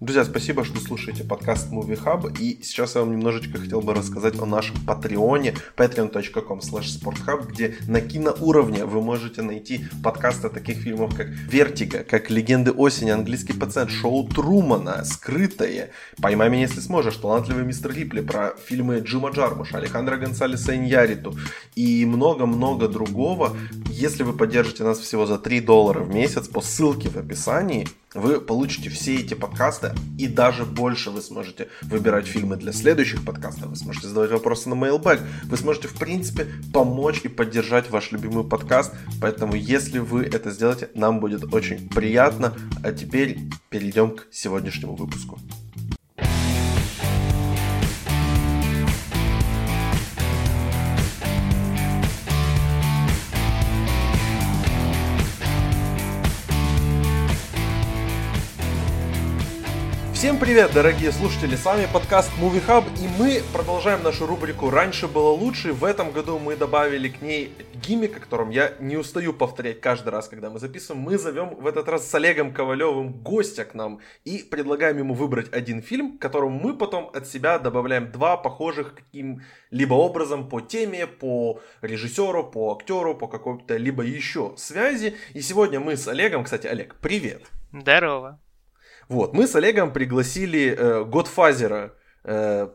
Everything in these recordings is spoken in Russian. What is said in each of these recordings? Друзья, спасибо, что слушаете подкаст MovieHub, и сейчас я вам немножечко хотел бы рассказать о нашем Патреоне, patreon.com/sporthub, где на киноуровне вы можете найти подкасты таких фильмов, как «Вертиго», как «Легенды осени», «Английский пациент», «Шоу Трумана», «Скрытые», «Поймай меня, если сможешь», «Талантливый мистер Рипли», про фильмы Джима Джармуша, Алехандро Гонсалеса Иньярриту и много-много другого. Если вы поддержите нас всего за $3 в месяц по ссылке в описании, вы получите все эти подкасты и даже больше. Вы сможете выбирать фильмы для следующих подкастов, вы сможете задавать вопросы на mailbag, вы сможете, в принципе, помочь и поддержать ваш любимый подкаст. Поэтому, если вы это сделаете, нам будет очень приятно. А теперь перейдем к сегодняшнему выпуску. Всем привет, дорогие слушатели, с вами подкаст MovieHub, и мы продолжаем нашу рубрику «Раньше было лучше». В этом году мы добавили к ней гиммик, о котором я не устаю повторять каждый раз, когда мы записываем. Мы зовем в этот раз с Олегом Ковалевым гостя к нам и предлагаем ему выбрать один фильм, к которому мы потом от себя добавляем два похожих каким-либо образом по теме, по режиссеру, по актеру, по какой-то либо еще связи. И сегодня мы с Олегом, кстати, Олег, привет. Здорово. Вот, мы с Олегом пригласили годфазера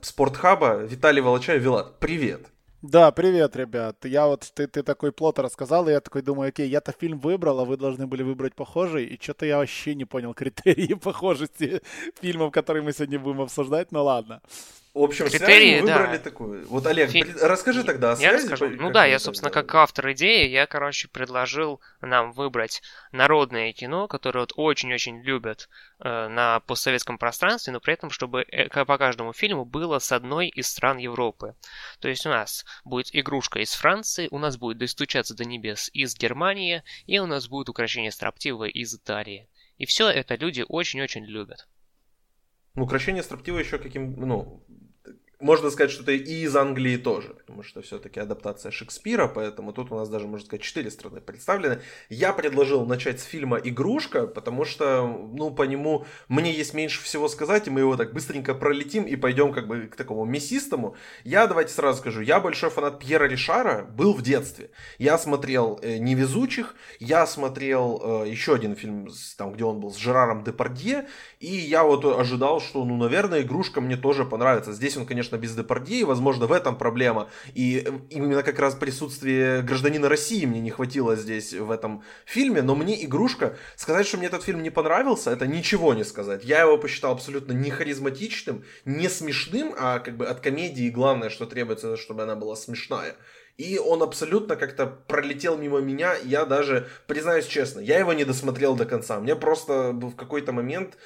спортхаба Виталия Волочаева. Вилат, привет. Да, привет, ребят. Я вот, ты такой плот рассказал, и я такой думаю, окей, я-то фильм выбрал, а вы должны были выбрать похожий, и что-то я вообще не понял критерии похожести фильмов, которые мы сегодня будем обсуждать, но ладно. В общем, критерии, связь мы выбрали такую. Вот, Олег, расскажи тогда о связи. Я расскажу. Я, собственно, как автор идеи, я, предложил нам выбрать народное кино, которое вот очень-очень любят на постсоветском пространстве, но при этом, чтобы по каждому фильму было с одной из стран Европы. То есть у нас будет «Игрушка» из Франции, у нас будет «Достучаться до небес» из Германии, и у нас будет «Укрощение строптивой» из Италии. И все это люди очень-очень любят. Ну, «Укрощение строптивой» еще каким... можно сказать, что это и из Англии тоже, потому что все-таки адаптация Шекспира, поэтому тут у нас даже, можно сказать, 4 страны представлены. Я предложил начать с фильма «Игрушка», потому что, по нему мне есть меньше всего сказать, и мы его так быстренько пролетим и пойдем к такому мясистому. Я, давайте сразу скажу, я большой фанат Пьера Ришара, был в детстве. Я смотрел «Невезучих», я смотрел еще один фильм, там, где он был с Жераром Депардье, и я вот ожидал, что, наверное, «Игрушка» мне тоже понравится. Здесь он, конечно, без Депардье, возможно, в этом проблема. И именно как раз присутствие гражданина России мне не хватило здесь в этом фильме, но мне «Игрушка», сказать, что мне этот фильм не понравился, это ничего не сказать. Я его посчитал абсолютно не харизматичным, не смешным, а от комедии главное, что требуется, чтобы она была смешная. И он абсолютно как-то пролетел мимо меня, я даже, признаюсь честно, я его не досмотрел до конца, мне просто в какой-то момент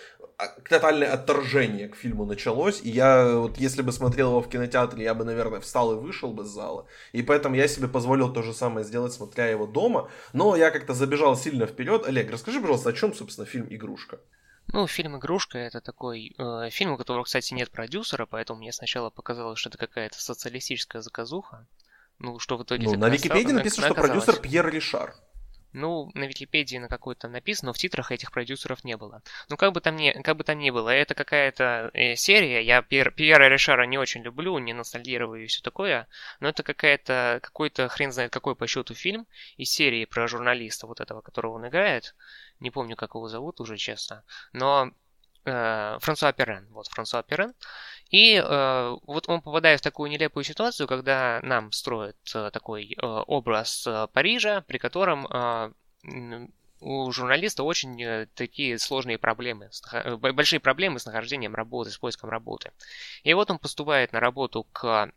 тотальное отторжение к фильму началось, и я, вот если бы смотрел его в кинотеатре, я бы, наверное, встал и вышел бы из зала, и поэтому я себе позволил то же самое сделать, смотря его дома, но я как-то забежал сильно вперед. Олег, расскажи, пожалуйста, о чем, собственно, фильм «Игрушка»? Фильм «Игрушка» — это такой фильм, у которого, кстати, нет продюсера, поэтому мне сначала показалось, что это какая-то социалистическая заказуха. Что в итоге... на Википедии написано, что продюсер Пьер Ришар. На Википедии на какой-то написано, но в титрах этих продюсеров не было. Как бы там ни было, это какая-то серия. Я Пьера Ришара не очень люблю, не ностальгирую и все такое, но это какой-то хрен знает какой по счету фильм из серии про журналиста вот этого, которого он играет. Не помню, как его зовут уже, честно. Но... Франсуа Перрен. Франсуа Перрен. И он попадает в такую нелепую ситуацию, когда нам строят такой образ Парижа, при котором у журналиста очень такие сложные проблемы, большие проблемы с нахождением работы, с поиском работы. И вот он поступает на работу к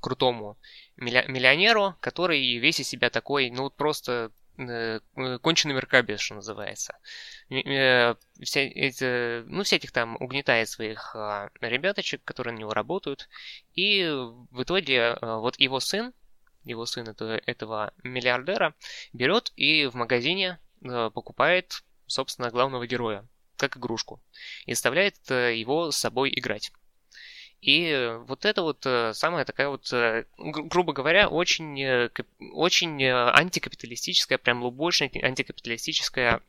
крутому миллионеру, который весь из себя такой, просто... конченый меркабель, что называется. Всяких там угнетает своих ребяточек, которые на него работают. И в итоге его сын этого миллиардера, берет и в магазине покупает, собственно, главного героя, как игрушку, и заставляет его с собой играть. И это самая такая грубо говоря, очень антикапиталистическая, прям лубочная антикапиталистическая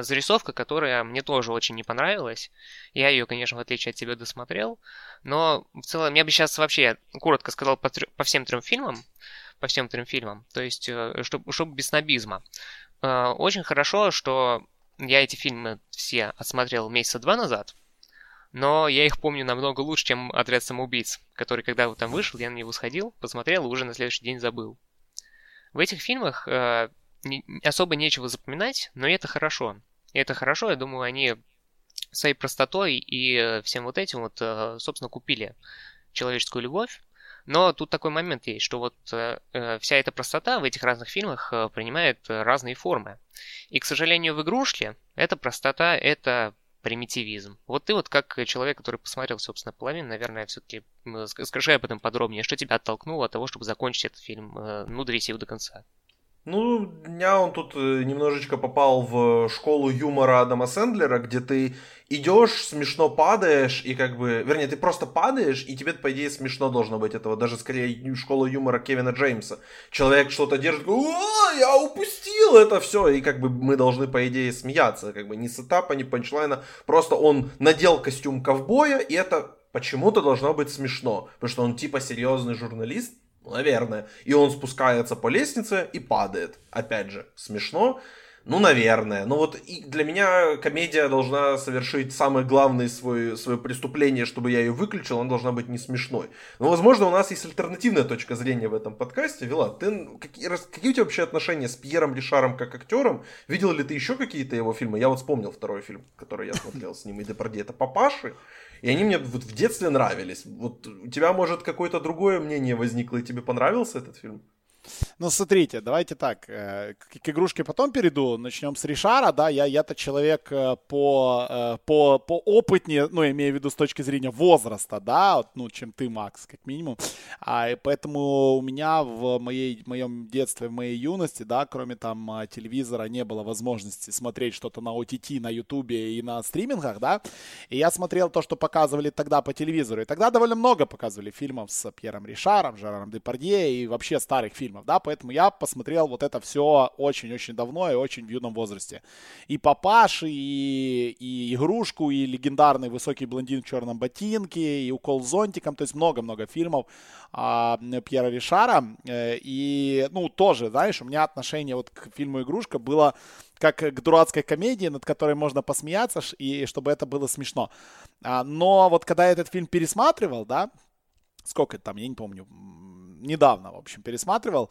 зарисовка, которая мне тоже очень не понравилась. Я ее, конечно, в отличие от тебя досмотрел. Но в целом я бы сейчас вообще коротко сказал по всем трем фильмам, то есть чтобы без снобизма. Очень хорошо, что я эти фильмы все отсмотрел месяца два назад, но я их помню намного лучше, чем «Отряд самоубийц», который, когда там вышел, я на него сходил, посмотрел и уже на следующий день забыл. В этих фильмах особо нечего запоминать, но это хорошо. И это хорошо, я думаю, они своей простотой и всем вот этим вот, собственно, купили человеческую любовь. Но тут такой момент есть, что вот вся эта простота в этих разных фильмах принимает разные формы. И, к сожалению, в игрушке эта простота — это примитивизм. Вот ты вот как человек, который посмотрел, собственно, половину, наверное, все-таки скажи об этом подробнее. Что тебя оттолкнуло от того, чтобы закончить этот фильм, довести его до конца? Ну, я он тут немножечко попал в школу юмора Адама Сэндлера, где ты идешь, смешно падаешь, и как бы... Вернее, ты просто падаешь, и тебе, по идее, смешно должно быть этого. Даже, скорее, школа юмора Кевина Джеймса. Человек что-то держит, о, я упустил это все, и как бы мы должны, по идее, смеяться. Как бы ни сетапа, ни панчлайна. Просто он надел костюм ковбоя, и это почему-то должно быть смешно. Потому что он типа серьезный журналист. Наверное. И он спускается по лестнице и падает. Опять же, смешно. Ну, наверное. Но вот и для меня комедия должна совершить самое главное свое преступление, чтобы я ее выключил, она должна быть не смешной. Но, возможно, у нас есть альтернативная точка зрения в этом подкасте. Вила, ты какие у тебя вообще отношения с Пьером Ришаром как актером? Видел ли ты еще какие-то его фильмы? Я вот вспомнил второй фильм, который я смотрел с ним, и Депардье, это «Папаши». И они мне вот в детстве нравились. Вот у тебя, может, какое-то другое мнение возникло, и тебе понравился этот фильм? Ну, смотрите, давайте так, к игрушке потом перейду, начнем с Ришара, да, я-то человек поопытнее, ну, имею в виду с точки зрения возраста, да, вот, ну, чем ты, Макс, как минимум, и поэтому у меня в моем детстве, в моей юности, да, кроме там телевизора не было возможности смотреть что-то на OTT, на Ютубе и на стримингах, да, и я смотрел то, что показывали тогда по телевизору, и тогда довольно много показывали фильмов с Пьером Ришаром, Жераром Депардье и вообще старых фильмов. Да, поэтому я посмотрел вот это все очень-очень давно и очень в юном возрасте. И «Папаши», и «Игрушку», и легендарный «Высокий блондин в черном ботинке», и «Укол зонтиком». То есть много-много фильмов Пьера Ришара. И, ну, тоже, знаешь, у меня отношение вот к фильму «Игрушка» было... как к дурацкой комедии, над которой можно посмеяться, и чтобы это было смешно. Но вот когда я этот фильм пересматривал, да, сколько там, я не помню... Недавно, в общем, пересматривал.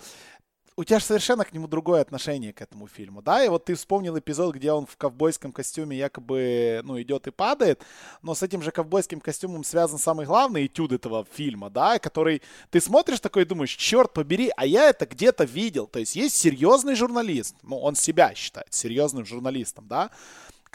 У тебя же совершенно к нему другое отношение к этому фильму, да? И вот ты вспомнил эпизод, где он в ковбойском костюме якобы, ну, идет и падает, но с этим же ковбойским костюмом связан самый главный этюд этого фильма, да? Который ты смотришь такой и думаешь, черт побери, а я это где-то видел. То есть есть серьезный журналист, ну, он себя считает серьезным журналистом, да?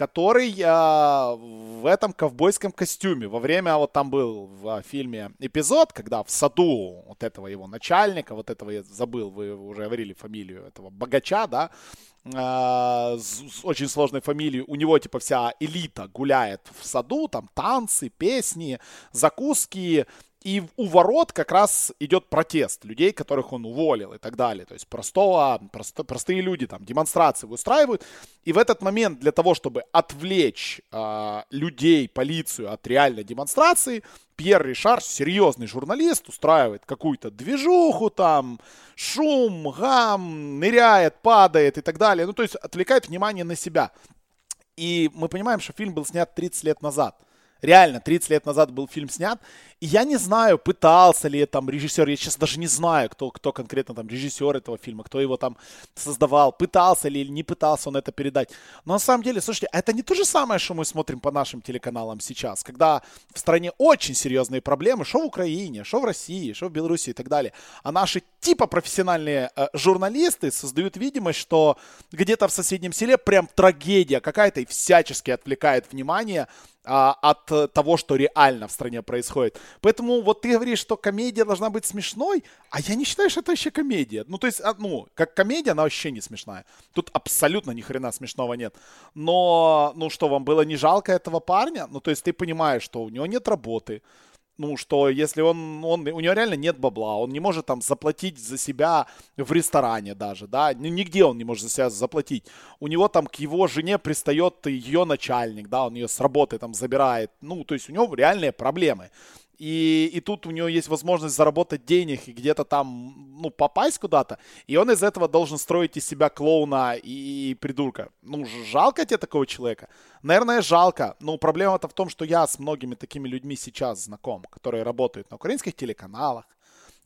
Который в этом ковбойском костюме во время, вот там был в фильме эпизод, когда в саду вот этого его начальника, вот этого я забыл, вы уже говорили фамилию этого богача, да, с очень сложной фамилией, у него типа вся элита гуляет в саду, там танцы, песни, закуски. И у ворот как раз идет протест людей, которых он уволил и так далее. То есть простые люди там демонстрации устраивают. И в этот момент для того, чтобы отвлечь людей, полицию от реальной демонстрации, Пьер Ришар, серьезный журналист, устраивает какую-то движуху там, шум, гам, ныряет, падает и так далее. Ну, то есть отвлекает внимание на себя. И мы понимаем, что фильм был снят 30 лет назад. Реально, 30 лет назад был фильм снят, и я не знаю, пытался ли там режиссер, я сейчас даже не знаю, кто конкретно там режиссер этого фильма, кто его там создавал, пытался ли или не пытался он это передать. Но на самом деле, слушайте, это не то же самое, что мы смотрим по нашим телеканалам сейчас, когда в стране очень серьезные проблемы, что в Украине, что в России, что в Беларуси и так далее. А наши типа профессиональные журналисты создают видимость, что где-то в соседнем селе прям трагедия какая-то и всячески отвлекает внимание от того, что реально в стране происходит. Поэтому вот ты говоришь, что комедия должна быть смешной, а я не считаю, что это вообще комедия. Ну, то есть, ну, как комедия, она вообще не смешная. Тут абсолютно ни хрена смешного нет. Но, ну что, вам было не жалко этого парня? Ну, то есть, ты понимаешь, что у него нет работы. Ну, что если у него реально нет бабла, он не может там заплатить за себя в ресторане даже, да, нигде он не может за себя заплатить. У него там к его жене пристает ее начальник, да, он ее с работы там забирает, ну, то есть у него реальные проблемы. И тут у него есть возможность заработать денег и где-то там, ну, попасть куда-то. И он из этого должен строить из себя клоуна и придурка. Ну, жалко тебе такого человека? Наверное, жалко. Но проблема-то в том, что я с многими такими людьми сейчас знаком, которые работают на украинских телеканалах,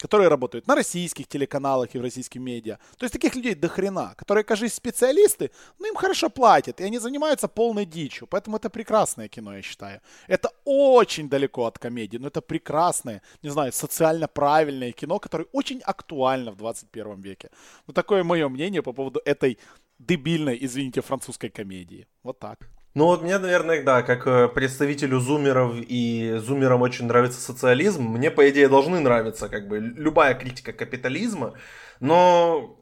которые работают на российских телеканалах и в российских медиа. То есть таких людей до хрена, которые, кажется, специалисты, но им хорошо платят, и они занимаются полной дичью. Поэтому это прекрасное кино, я считаю. Это очень далеко от комедии, но это прекрасное, не знаю, социально правильное кино, которое очень актуально в 21 веке. Вот такое мое мнение по поводу этой дебильной, извините, французской комедии. Вот так. Ну вот мне, наверное, да, как представителю зумеров и зумерам очень нравится социализм, мне, по идее, должны нравиться как бы любая критика капитализма, но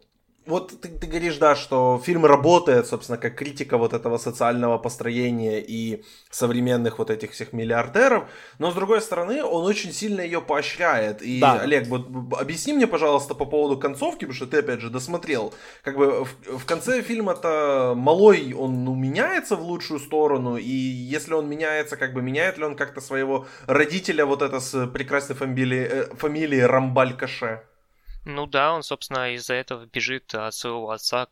вот ты говоришь, да, что фильм работает, собственно, как критика вот этого социального построения и современных вот этих всех миллиардеров, но, с другой стороны, он очень сильно ее поощряет. И, да. Олег, вот объясни мне, пожалуйста, по поводу концовки, потому что ты, опять же, досмотрел. Как бы в конце фильма-то Малой, он меняется в лучшую сторону, и если он меняется, как бы меняет ли он как-то своего родителя вот это с прекрасной фамилией Рамбаль-Коше? Ну да, он, собственно, из-за этого бежит от своего отца,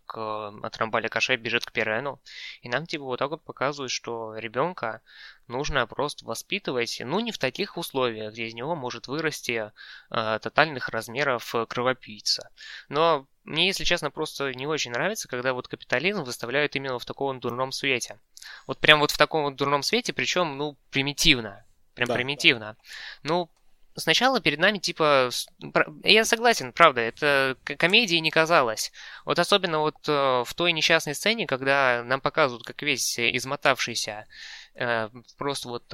от Рамбаля-Коше бежит к Перрену. И нам типа вот так вот показывают, что ребенка нужно просто воспитывать, ну не в таких условиях, где из него может вырасти тотальных размеров кровопийца. Но мне, если честно, просто не очень нравится, когда вот капитализм выставляют именно в таком дурном свете. Вот прям вот в таком вот дурном свете, причем, ну, примитивно. Прям да, примитивно. Да. Ну, сначала перед нами, типа, я согласен, правда, это комедии не казалось. Вот особенно вот в той несчастной сцене, когда нам показывают, как весь измотавшийся, просто вот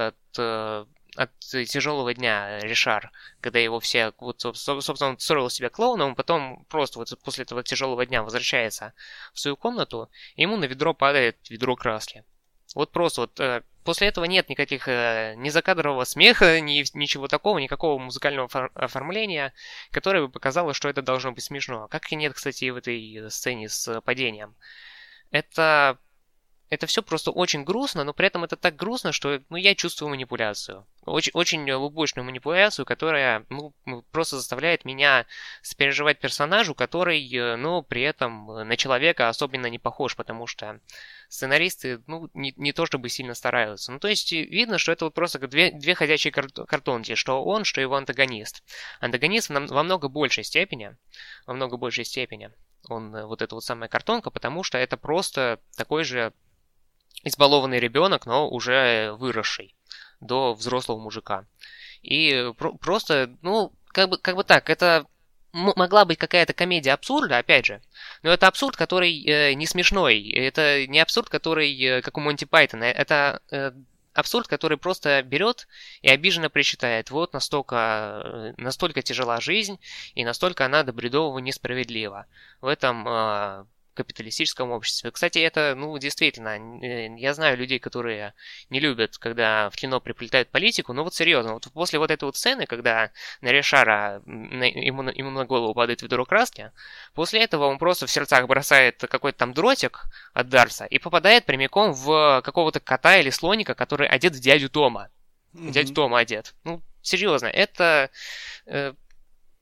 от тяжелого дня Ришар, когда его все, вот, собственно, он строил себя клоуном, потом просто вот после этого тяжелого дня возвращается в свою комнату, и ему на ведро падает ведро краски. Вот просто вот после этого нет никаких ни закадрового смеха, ничего такого, никакого музыкального оформления, которое бы показало, что это должно быть смешно. Как и нет, кстати, в этой сцене с падением. Это все просто очень грустно, но при этом это так грустно, что ну, я чувствую манипуляцию. Очень, очень лубочную манипуляцию, которая ну, просто заставляет меня сопереживать персонажу, который, ну, при этом на человека особенно не похож, потому что сценаристы, ну, не то чтобы сильно стараются. Ну, то есть, видно, что это вот просто как две ходячие картонки, что он, что его антагонист. Антагонист во много большей степени, он вот эта вот самая картонка, потому что это просто такой же избалованный ребенок, но уже выросший до взрослого мужика. И просто, ну, как бы так, это могла быть какая-то комедия абсурда, опять же, но это абсурд, который не смешной, это не абсурд, который, как у Монти Пайтона, это абсурд, который просто берет и обиженно причитает, вот настолько тяжела жизнь, и настолько она до бредового несправедлива. В этом капиталистическом обществе. Кстати, это, ну, действительно, я знаю людей, которые не любят, когда в кино приплетают политику, но вот серьезно, вот после вот этой вот сцены, когда на Ришара ему на голову падает ведро краски, после этого он просто в сердцах бросает какой-то там дротик от Дарса и попадает прямиком в какого-то кота или слоника, который одет в дядю Тома. Mm-hmm. Дядю Тома одет. Ну, серьезно, это...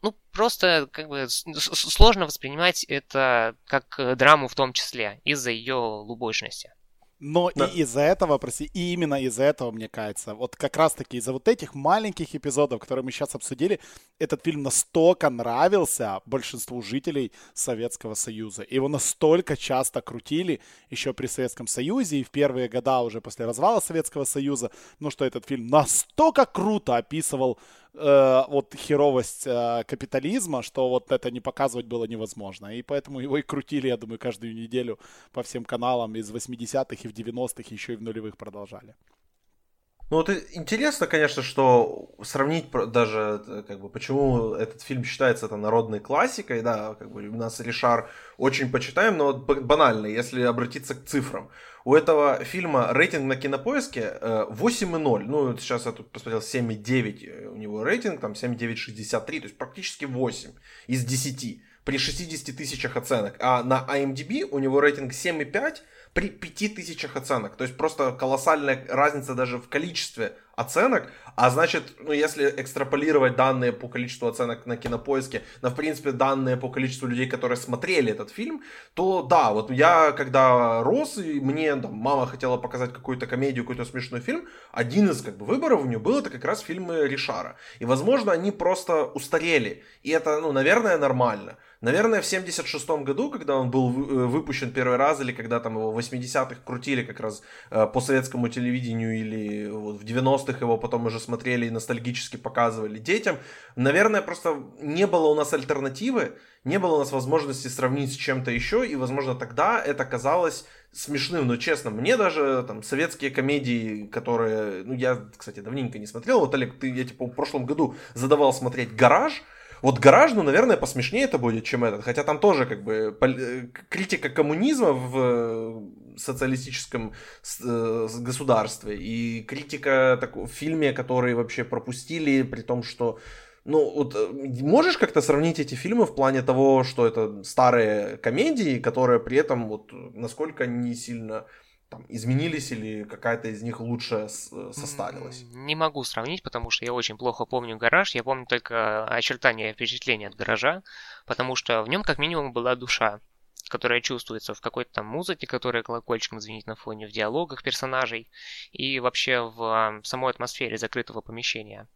Ну, просто как бы сложно воспринимать это как драму в том числе, из-за ее лубочности. Но да. И из-за этого, и именно из-за этого, мне кажется, вот как раз-таки из-за вот этих маленьких эпизодов, которые мы сейчас обсудили, этот фильм настолько нравился большинству жителей Советского Союза. Его настолько часто крутили еще при Советском Союзе и в первые года уже после развала Советского Союза, ну что этот фильм настолько круто описывал вот херовость капитализма, что вот это не показывать было невозможно. И поэтому его и крутили, я думаю, каждую неделю по всем каналам из 80-х и в 90-х, еще и в нулевых продолжали. Ну вот интересно, конечно, что сравнить даже, как бы, почему этот фильм считается там, народной классикой, да, как бы у нас Ришар очень почитаем, но вот банально, если обратиться к цифрам. У этого фильма рейтинг на Кинопоиске 8,0, ну сейчас я тут посмотрел 7,9, у него рейтинг там 7,963, то есть практически 8 из 10 при 60 тысячах оценок. А на IMDb у него рейтинг 7,5 при 5 тысячах оценок. То есть просто колоссальная разница даже в количестве оценок. А значит, ну, если экстраполировать данные по количеству оценок на Кинопоиске, на, в принципе, данные по количеству людей, которые смотрели этот фильм, то да, вот я когда рос, и мне там, мама хотела показать какую-то комедию, какой-то смешной фильм, один из как бы выборов у нее был, это как раз фильмы Ришара. И, возможно, они просто устарели. И это, ну, наверное, нормально. Наверное, в 76-м году, когда он был выпущен первый раз, или когда там его в 80-х крутили как раз по советскому телевидению, или вот в 90-х его потом уже смотрели и ностальгически показывали детям, наверное, просто не было у нас альтернативы, не было у нас возможности сравнить с чем-то еще, и, возможно, тогда это казалось смешным, но честно, мне даже там советские комедии, которые, ну, я, кстати, давненько не смотрел, вот, Олег, ты, я, типа, в прошлом году задавал смотреть «Гараж», вот «Гараж», ну, наверное, посмешнее это будет, чем этот. Хотя там тоже, как бы, критика коммунизма в социалистическом государстве и критика в фильме, который вообще пропустили, при том, что... Ну, вот можешь как-то сравнить эти фильмы в плане того, что это старые комедии, которые при этом, вот, насколько не сильно... Там, изменились или какая-то из них лучше составилась? Не могу сравнить, потому что я очень плохо помню «Гараж». Я помню только очертания впечатления от «Гаража», потому что в нем как минимум была душа, которая чувствуется в какой-то там музыке, которая колокольчиком звенит на фоне, в диалогах персонажей и вообще в самой атмосфере закрытого помещения.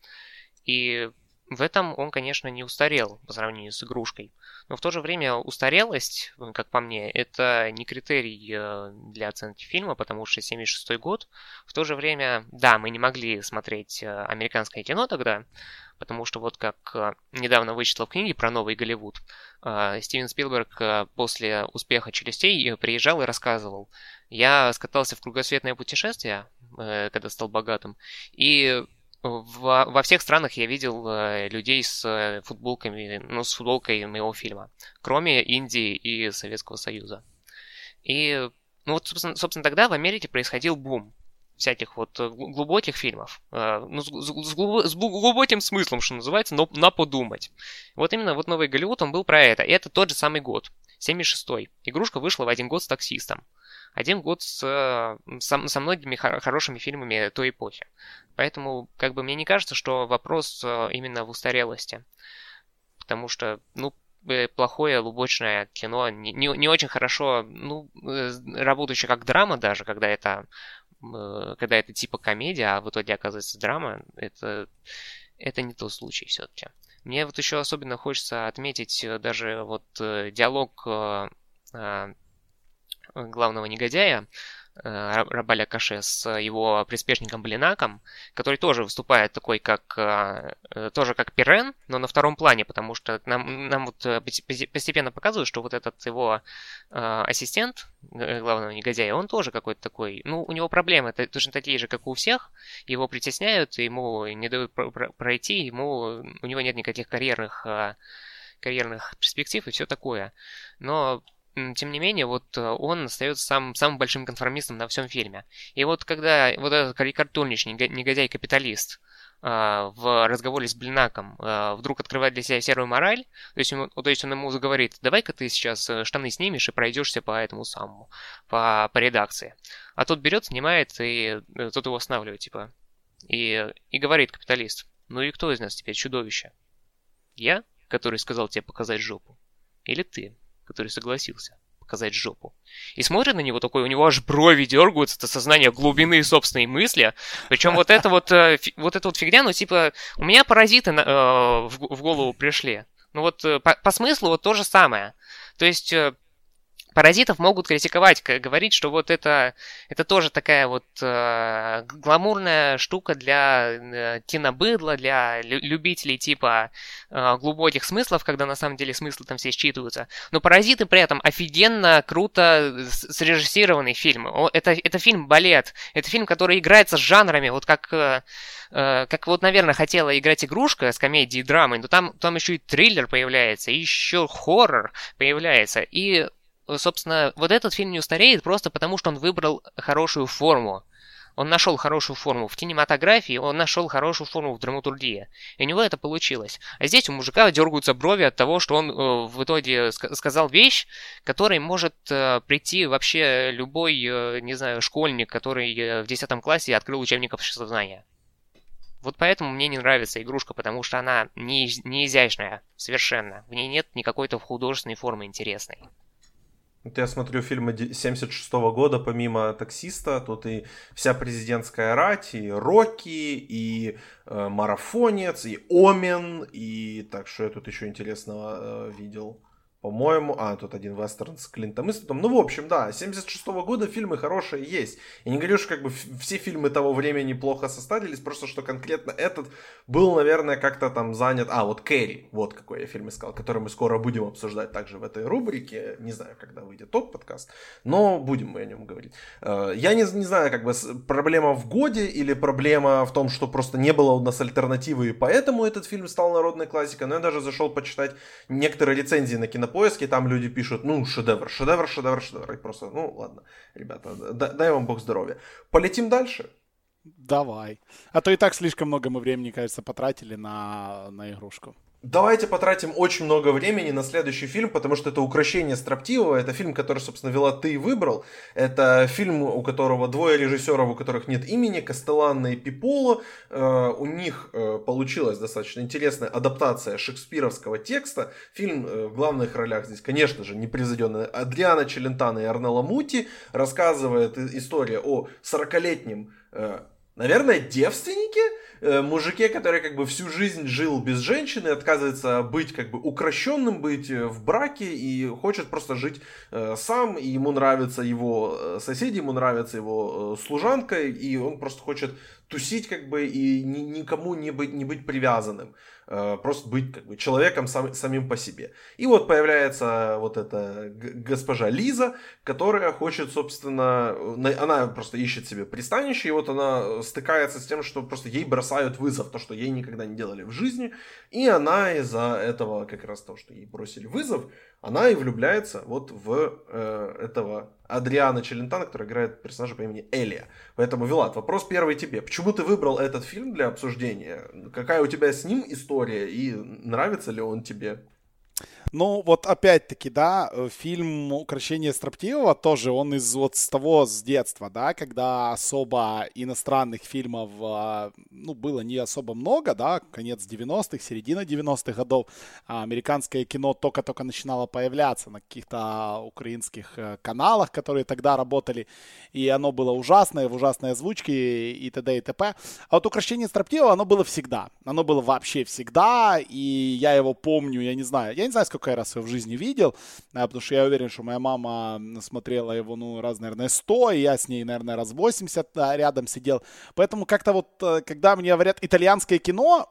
И в этом он, конечно, не устарел по сравнению с игрушкой. Но в то же время устарелость, как по мне, это не критерий для оценки фильма, потому что 76-й год. В то же время, да, мы не могли смотреть американское кино тогда, потому что вот как недавно вычитал в книге про Новый Голливуд, Стивен Спилберг после успеха «Челюстей» приезжал и рассказывал: «Я скатался в кругосветное путешествие, когда стал богатым, и... Во всех странах я видел людей с футболками, ну, с футболкой моего фильма, кроме Индии и Советского Союза». И, ну, вот, собственно, тогда в Америке происходил бум всяких вот глубоких фильмов. Ну, с глубоким смыслом, что называется, но на подумать. Вот именно вот «Новый Голливуд», он был про это. И это тот же самый год, 76-й. «Игрушка» вышла в один год с «Таксистом». Один год со многими хорошими фильмами той эпохи. Поэтому, как бы, мне не кажется, что вопрос именно в устарелости. Потому что, ну, плохое лубочное кино не очень хорошо, ну, работающее как драма даже, когда это типа комедия, а в итоге оказывается драма, это не тот случай все-таки. Мне вот еще особенно хочется отметить даже вот диалог главного негодяя Рамбаля-Коше с его приспешником Блинаком, который тоже выступает такой, как Перрен, но на втором плане, потому что нам вот постепенно показывают, что вот этот его ассистент главного негодяя, он тоже какой-то такой, ну, у него проблемы точно такие же, как у всех, его притесняют, ему не дают пройти, у него нет никаких карьерных перспектив и все такое. Но тем не менее, вот он остается самым большим конформистом на всем фильме. И вот когда вот этот карикатурничий негодяй-капиталист в разговоре с Блинаком вдруг открывает для себя серую мораль, то есть он ему говорит: «Давай-ка ты сейчас штаны снимешь и пройдешься по этому самому, по редакции». А тот берет, снимает, и тот его останавливает, типа. И говорит капиталист: «Ну и кто из нас теперь чудовище? Я, который сказал тебе показать жопу? Или ты, который согласился показать жопу?» И смотрит на него такой, у него аж брови дергаются, это сознание глубины собственной мысли. Причем вот эта вот фигня, ну, типа, у меня «Паразиты» в голову пришли. Ну вот по смыслу вот то же самое. То есть «Паразитов» могут критиковать, говорить, что вот это тоже такая вот гламурная штука для кинобыдла, для любителей типа глубоких смыслов, когда на самом деле смыслы там все считываются. Но «Паразиты» при этом офигенно круто срежиссированный фильм. Это фильм-балет, это фильм, который играется с жанрами, вот как вот, наверное, хотела играть игрушка с комедией и драмой, но там еще и триллер появляется, и еще хоррор появляется, и собственно, вот этот фильм не устареет просто потому, что он выбрал хорошую форму. Он нашел хорошую форму в кинематографии, он нашел хорошую форму в драматургии. И у него это получилось. А здесь у мужика дергаются брови от того, что он в итоге сказал вещь, которой может прийти вообще любой, не знаю, школьник, который в 10 классе открыл учебник обществознания. Вот поэтому мне не нравится игрушка, потому что она не изящная совершенно. В ней нет никакой-то художественной формы интересной. Я смотрю фильмы 76-го года, помимо «Таксиста», тут и «Вся президентская рать», и «Рокки», и «Марафонец», и «Омен», и так, что я тут еще интересного видел. По-моему, тут один вестерн с Клинтом Иствудом. Ну, в общем, да, 76-го года фильмы хорошие есть. Я не говорю, что как бы все фильмы того времени плохо состарились, просто что конкретно этот был, наверное, как-то там занят... вот «Кэрри», вот какой я фильм искал, который мы скоро будем обсуждать также в этой рубрике. Не знаю, когда выйдет тот подкаст, но будем мы о нем говорить. Я не знаю, как бы проблема в годе или проблема в том, что просто не было у нас альтернативы, и поэтому этот фильм стал народной классикой, но я даже зашел почитать некоторые рецензии на Кинопоиске, там люди пишут, шедевр, шедевр, шедевр, шедевр. И просто, ладно, ребята, дай вам бог здоровья. Полетим дальше? Давай. А то и так слишком много мы времени, кажется, потратили на игрушку. Давайте потратим очень много времени на следующий фильм, потому что это «Укрощение строптивого». Это фильм, который, собственно, Вела, ты и выбрал. Это фильм, у которого двое режиссеров, у которых нет имени, Кастеллана и Пиполо. У них получилась достаточно интересная адаптация шекспировского текста. Фильм в главных ролях здесь, конечно же, непревзойденный Адриано Челентано и Орнелла Мути. Рассказывает история о 40-летнем, наверное, девственнике, мужике, который как бы всю жизнь жил без женщины, отказывается быть как бы укрощенным, быть в браке и хочет просто жить сам, и ему нравятся его соседи, ему нравится его служанка, и он просто хочет тусить как бы и никому не быть привязанным, просто быть как бы человеком самим по себе. И вот появляется вот эта госпожа Лиза, которая хочет, собственно, она просто ищет себе пристанище, и вот она стыкается с тем, что просто ей бросают вызов, то, что ей никогда не делали в жизни, и она из-за этого, как раз того, что ей бросили вызов, она и влюбляется вот в этого Адриано Челентано, который играет персонажа по имени Элия. Поэтому, Вилат, вопрос первый тебе. Почему ты выбрал этот фильм для обсуждения? Какая у тебя с ним история и нравится ли он тебе? Ну, вот опять-таки, да, фильм «Укрощение строптивого» тоже, он с детства, да, когда особо иностранных фильмов, было не особо много, да, конец 90-х, середина 90-х годов, американское кино только-только начинало появляться на каких-то украинских каналах, которые тогда работали, и оно было ужасное, в ужасной озвучке и т.д. и т.п. А вот «Укрощение строптивого», оно было всегда, оно было вообще всегда, и я его помню, я не знаю, сколько я раз его в жизни видел, потому что я уверен, что моя мама смотрела его, раз, наверное, 100, и я с ней, наверное, раз 80 рядом сидел. Поэтому как-то вот, когда мне говорят итальянское кино,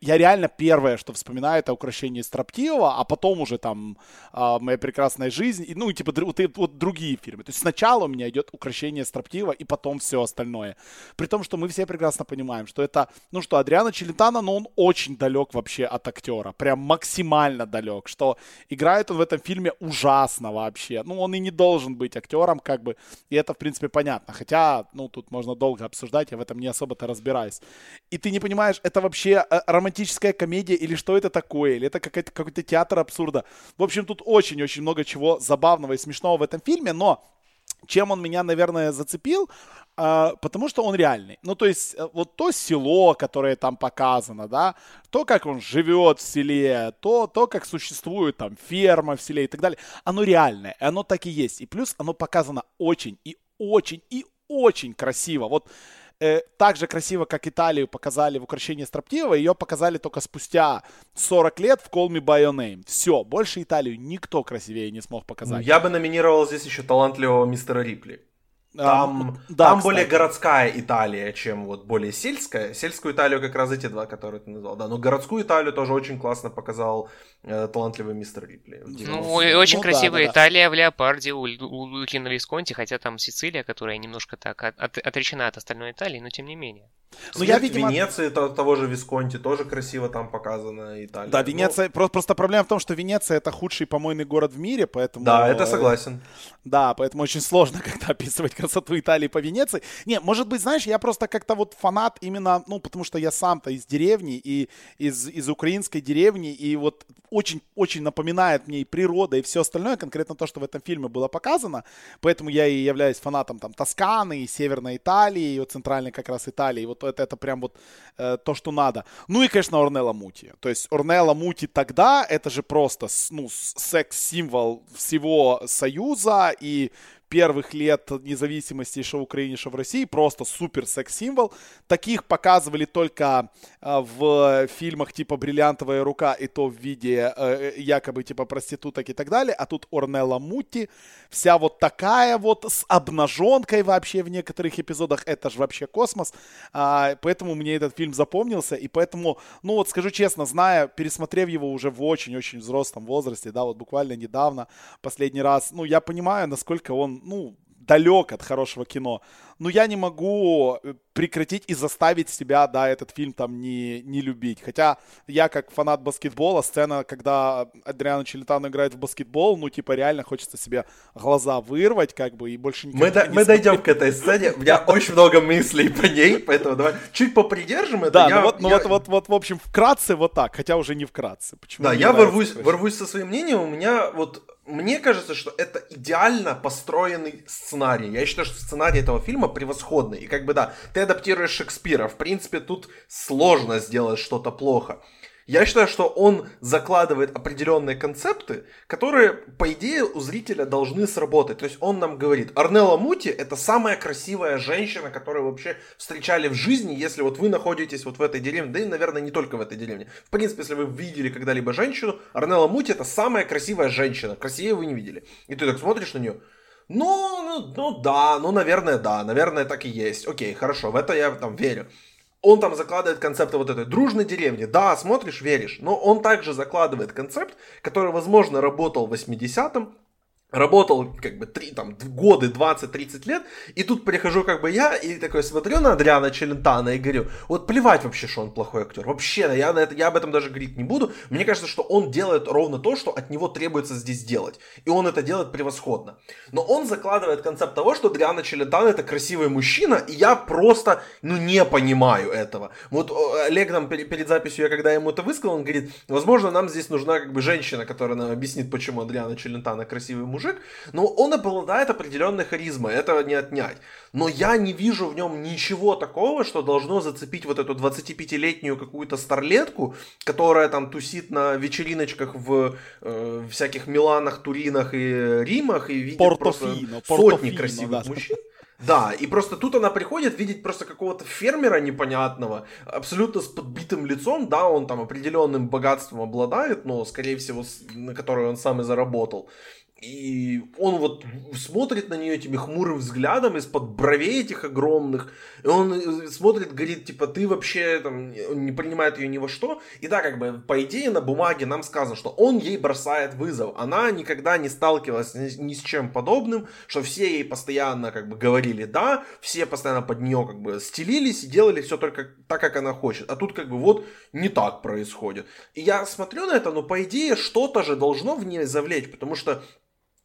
я реально первое, что вспоминаю, это «Укрощение строптивого», а потом уже там «Моя прекрасная жизнь», и типа вот другие фильмы. То есть сначала у меня идет «Укрощение строптивого», и потом все остальное. При том, что мы все прекрасно понимаем, что это, Адриано Челентано, он очень далек вообще от актера, прям максимально далек. Что играет он в этом фильме ужасно вообще. Он и не должен быть актером, как бы. И это, в принципе, понятно. Хотя, тут можно долго обсуждать, я в этом не особо-то разбираюсь. И ты не понимаешь, это вообще романтическая комедия или что это такое? Или это какой-то театр абсурда? В общем, тут очень-очень много чего забавного и смешного в этом фильме, но... Чем он меня, наверное, зацепил? Потому что он реальный. То есть, вот то село, которое там показано, да, то, как он живет в селе, то, как существует там ферма в селе и так далее, оно реальное, оно так и есть. И плюс оно показано очень и очень и очень красиво. Вот так же красиво, как Италию показали в «Укрощении строптивого», ее показали только спустя 40 лет в «Call Me By Your Name». Все, больше Италию никто красивее не смог показать. Я бы номинировал здесь еще «Талантливого мистера Рипли». Там более городская Италия, чем вот более сельская. Сельскую Италию как раз эти два, которые ты назвал. Да, но городскую Италию тоже очень классно показал талантливый мистер Рипли. И очень красивая Италия в «Леопарде» у Лукино Висконти, хотя там Сицилия, которая немножко так отречена от остальной Италии, но тем не менее. Ну, я, видимо... Венеции, того же Висконти, тоже красиво там показана Италия. Да, Венеция, просто проблема в том, что Венеция — это худший помойный город в мире, поэтому... Да, это согласен. Да, поэтому очень сложно как-то описывать красоту Италии по Венеции. Не, может быть, знаешь, я просто как-то вот фанат именно, ну, потому что я сам-то из деревни, и из украинской деревни, и вот очень-очень напоминает мне и природа, и все остальное, конкретно то, что в этом фильме было показано, поэтому я и являюсь фанатом там Тосканы, и Северной Италии, и вот центральной как раз Италии, и вот это прям вот то, что надо. Ну и, конечно, Орнелла Мути. То есть Орнелла Мути тогда, это же просто, ну, секс-символ всего Союза и первых лет независимости, что в Украине, что в России, просто супер секс-символ. Таких показывали только в фильмах типа «Бриллиантовая рука», и то в виде якобы типа проституток и так далее. А тут Орнелла Мути, вся вот такая вот, с обнаженкой вообще в некоторых эпизодах. Это же вообще космос. Поэтому мне этот фильм запомнился. И поэтому, ну вот скажу честно, пересмотрев его уже в очень-очень взрослом возрасте, да, вот буквально недавно, последний раз, ну я понимаю, насколько он, ну, далек от хорошего кино. Но я не могу прекратить и заставить себя, да, этот фильм там не любить. Хотя я, как фанат баскетбола, сцена, когда Адриано Челентано играет в баскетбол, ну, типа, реально хочется себе глаза вырвать, как бы, и больше никогда мы дойдем к этой сцене. У меня очень много мыслей по ней, поэтому давай чуть попридержим это. Да, вот, в общем, вкратце вот так, хотя уже не вкратце. Да, я ворвусь со своим мнением. У меня вот... Мне кажется, что это идеально построенный сценарий. Я считаю, что сценарий этого фильма превосходный. И как бы да, ты адаптируешь Шекспира. В принципе, тут сложно сделать что-то плохо. Я считаю, что он закладывает определенные концепты, которые, по идее, у зрителя должны сработать. То есть он нам говорит, Орнелла Мути — это самая красивая женщина, которую вообще встречали в жизни, если вот вы находитесь вот в этой деревне, да и, наверное, не только в этой деревне. В принципе, если вы видели когда-либо женщину, Орнелла Мути — это самая красивая женщина, красивее вы не видели. И ты так смотришь на нее, наверное, так и есть. Окей, хорошо, в это я там верю. Он там закладывает концепты вот этой дружной деревни. Да, смотришь, веришь. Но он также закладывает концепт, который, возможно, работал в 80-м. Работал как бы годы, 20-30 лет. И тут прихожу как бы я и такой смотрю на Адриано Челентано и говорю, вот плевать вообще, что он плохой актер. Вообще, я об этом даже говорить не буду. Мне кажется, что он делает ровно то, что от него требуется здесь делать. И он это делает превосходно. Но он закладывает концепт того, что Адриано Челентано — это красивый мужчина. И я просто, не понимаю этого. Вот Олег нам перед записью, я когда ему это высказал, он говорит, возможно, нам здесь нужна как бы женщина, которая нам объяснит, почему Адриано Челентано красивый мужчина. Но он обладает определенной харизмой, этого не отнять. Но я не вижу в нем ничего такого, что должно зацепить вот эту 25-летнюю какую-то старлетку, которая там тусит на вечериночках в всяких Миланах, Туринах и Римах и видит Портофино, сотни красивых мужчин. Да, и просто тут она приходит, видит просто какого-то фермера непонятного, абсолютно с подбитым лицом, да, он там определенным богатством обладает, но, скорее всего, на которое он сам и заработал. И он вот смотрит на нее этим хмурым взглядом из-под бровей этих огромных. И он смотрит, говорит, типа, ты вообще там не принимает ее ни во что. И да, как бы, по идее, на бумаге нам сказано, что он ей бросает вызов. Она никогда не сталкивалась ни с чем подобным, что все ей постоянно как бы говорили «да», все постоянно под нее как бы стелились и делали все только так, как она хочет. А тут как бы вот не так происходит. И я смотрю на это, но по идее что-то же должно в ней завлечь, потому что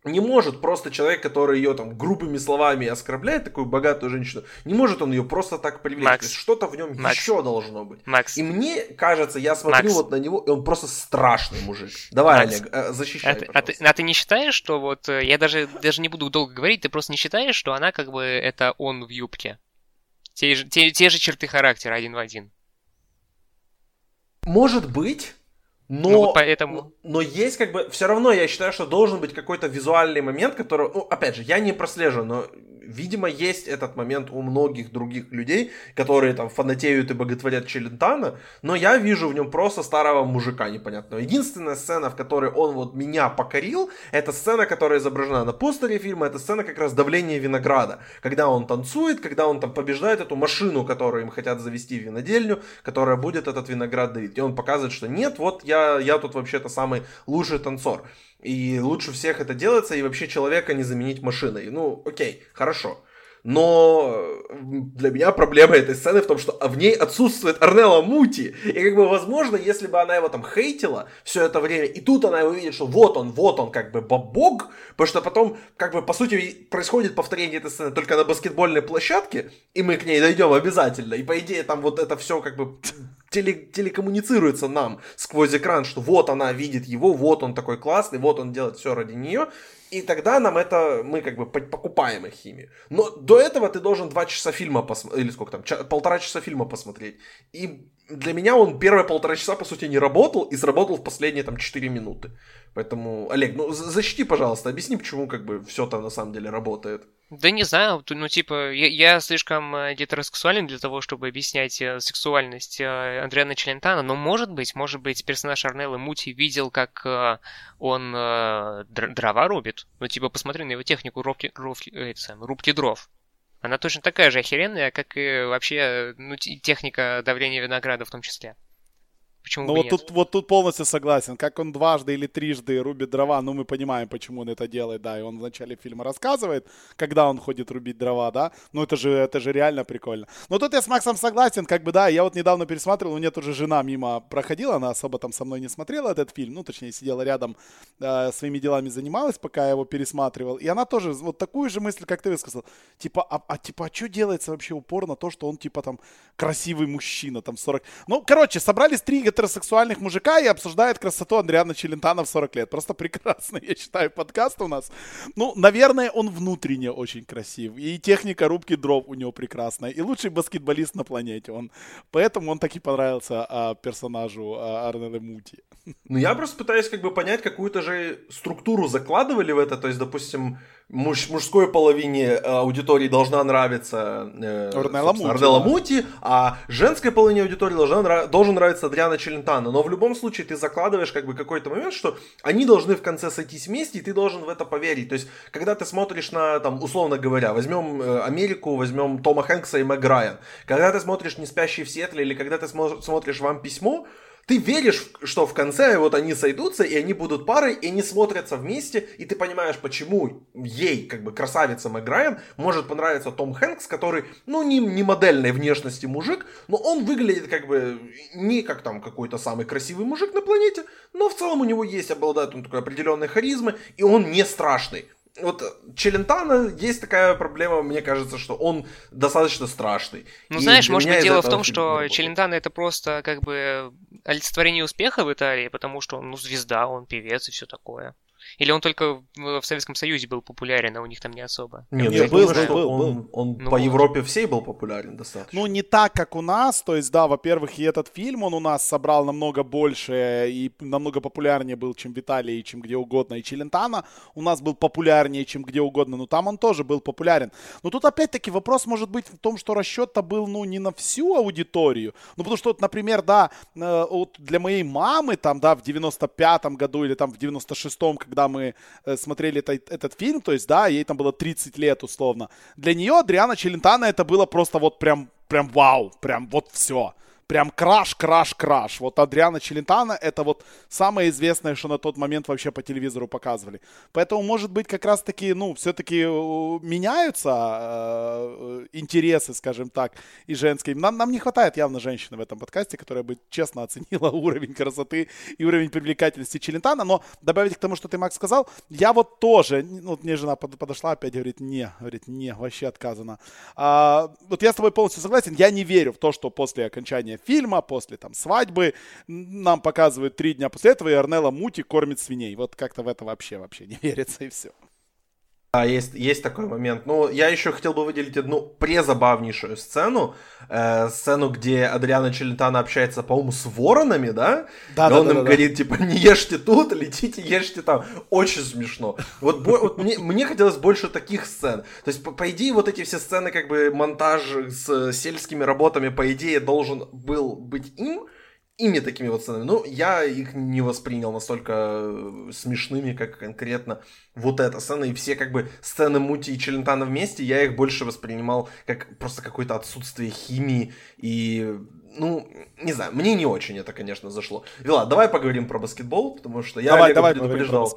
не может просто человек, который ее там грубыми словами оскорбляет, такую богатую женщину, не может он ее просто так привлечь. Макс, то есть что-то в нем еще должно быть. Макс, и мне кажется, я смотрю вот на него, и он просто страшный мужик. Давай, Макс, Олег, защищай, пожалуйста. Ты не считаешь, что вот... Я даже не буду долго говорить, ты просто не считаешь, что она как бы... Это он в юбке. Те же черты характера, один в один. Может быть... Но, вот поэтому... но есть как бы... Все равно я считаю, что должен быть какой-то визуальный момент, который... Ну, опять же, я не прослежу, но, видимо, есть этот момент у многих других людей, которые там фанатеют и боготворят Челентано, но я вижу в нем просто старого мужика непонятного. Единственная сцена, в которой он вот меня покорил, это сцена, которая изображена на постере фильма, это сцена как раз давления винограда, когда он танцует, когда он там побеждает эту машину, которую им хотят завести в винодельню, которая будет этот виноград давить. И он показывает, что нет, вот я тут вообще-то самый лучший танцор. И лучше всех это делается, и вообще человека не заменить машиной. Ну, окей, хорошо. Но для меня проблема этой сцены в том, что в ней отсутствует Орнелла Мути. И как бы, возможно, если бы она его там хейтила все это время, и тут она увидит, что вот он, как бы бабок, потому что потом, как бы, по сути, происходит повторение этой сцены только на баскетбольной площадке, и мы к ней дойдем обязательно. И, по идее, там вот это все как бы телекоммуницируется нам сквозь экран, что вот она видит его, вот он такой классный, вот он делает все ради нее. И тогда нам это, мы как бы покупаем их химию. Но до этого ты должен 2 часа фильма посмотреть, или сколько там, 1,5 часа фильма посмотреть. И для меня он первые 1,5 часа, по сути, не работал, и сработал в последние там 4 минуты. Поэтому, Олег, ну защити, пожалуйста, объясни, почему как бы все там на самом деле работает. Да не знаю, ну типа, я слишком гетеросексуален для того, чтобы объяснять сексуальность Адриано Челентано, но может быть, персонаж Орнеллы Мути видел, как он дрова рубит. Ну типа, посмотри на его технику рубки дров. Она точно такая же охеренная, как и вообще техника давления винограда в том числе. Почему ну, бы вот, нет? Тут полностью согласен. Как он дважды или трижды рубит дрова, ну, мы понимаем, почему он это делает, да. И он в начале фильма рассказывает, когда он ходит рубить дрова, да. Ну, это же реально прикольно. Но тут я с Максом согласен, как бы, да. Я вот недавно пересматривал, у меня тоже жена мимо проходила, она особо там со мной не смотрела этот фильм. Ну, точнее, сидела рядом, своими делами занималась, пока я его пересматривал. И она тоже вот такую же мысль, как ты высказал. Типа, а что делается вообще упор на то, что он, типа, там, красивый мужчина, там, 40... Ну, короче, собрались 3 гетеросексуальных мужика и обсуждает красоту Адриано Челентано в 40 лет. Просто прекрасный, я считаю, подкаст у нас. Ну, наверное, он внутренне очень красив. И техника рубки дров у него прекрасная. И лучший баскетболист на планете. Поэтому он так и понравился персонажу Орнеллы Мути. Ну, я просто пытаюсь как бы понять, какую-то же структуру закладывали в это. То есть, допустим, мужской половине аудитории должна нравиться Орнелла Мути, а женской половине аудитории должен нравиться Адриано Челентано. Но в любом случае ты закладываешь как бы какой-то момент, что они должны в конце сойтись вместе, и ты должен в это поверить. То есть, когда ты смотришь на, там, условно говоря, возьмем Америку, возьмем Тома Хэнкса и Мэг Райан, когда ты смотришь «Не спящие в Сиэтле» или когда ты смотришь «Вам письмо», ты веришь, что в конце вот они сойдутся, и они будут парой, и они смотрятся вместе, и ты понимаешь, почему ей, как бы красавица Мэг Райан, может понравиться Том Хэнкс, который, ну, не модельной внешности мужик, но он выглядит как бы не как там какой-то самый красивый мужик на планете, но в целом у него обладает он такой определенной харизмой, и он не страшный. Вот Челентано есть такая проблема, мне кажется, что он достаточно страшный. Ну, знаешь, может быть, дело в том, что Челентано — это просто как бы олицетворение успеха в Италии, потому что он, ну, звезда, он певец и все такое. Или он только в Советском Союзе был популярен, а у них там не особо? Нет, был. Он по Европе всей был популярен достаточно. Ну, не так, как у нас. То есть, да, во-первых, и этот фильм, он у нас собрал намного больше и намного популярнее был, чем в Италии, чем где угодно. И Челентано у нас был популярнее, чем где угодно. Но там он тоже был популярен. Но тут, опять-таки, вопрос может быть в том, что расчет-то был, ну, не на всю аудиторию. Ну, потому что, вот, например, да, вот для моей мамы, там, да, в 95-м году или там в 96-м, когда мы смотрели этот фильм, то есть, да, ей там было 30 лет, условно. Для нее Адриано Челентано это было просто вот прям вау, прям вот все. Прям краш. Вот Адриано Челентано это вот самое известное, что на тот момент вообще по телевизору показывали. Поэтому, может быть, как раз-таки, ну, все-таки меняются интересы, скажем так, и женские. Нам не хватает явно женщины в этом подкасте, которая бы честно оценила уровень красоты и уровень привлекательности Челентано. Но добавить к тому, что ты, Макс, сказал, я вот тоже, вот мне жена подошла опять, говорит, не, вообще отказано. Вот я с тобой полностью согласен, я не верю в то, что после окончания фильма, после там свадьбы, нам показывают 3 дня после этого, и Орнелла Мути кормит свиней. Вот как-то в это вообще не верится, и все. Да, есть такой момент. Ну, я еще хотел бы выделить одну презабавнейшую сцену. Сцену, где Адриано Челентано общается, по-моему, с воронами, да? И он им говорит, типа, не ешьте тут, летите, ешьте там. Очень смешно. Вот мне хотелось больше таких сцен. То есть, по идее, вот эти все сцены, как бы монтаж с сельскими работами, по идее, должен был быть ими такими вот сценами. Ну, я их не воспринял настолько смешными, как конкретно вот эта сцена. И все как бы сцены Мути и Челентано вместе, я их больше воспринимал как просто какое-то отсутствие химии и Ну, не знаю, мне не очень это, конечно, зашло. Вила, давай поговорим про баскетбол, потому что я Олега предупреждал.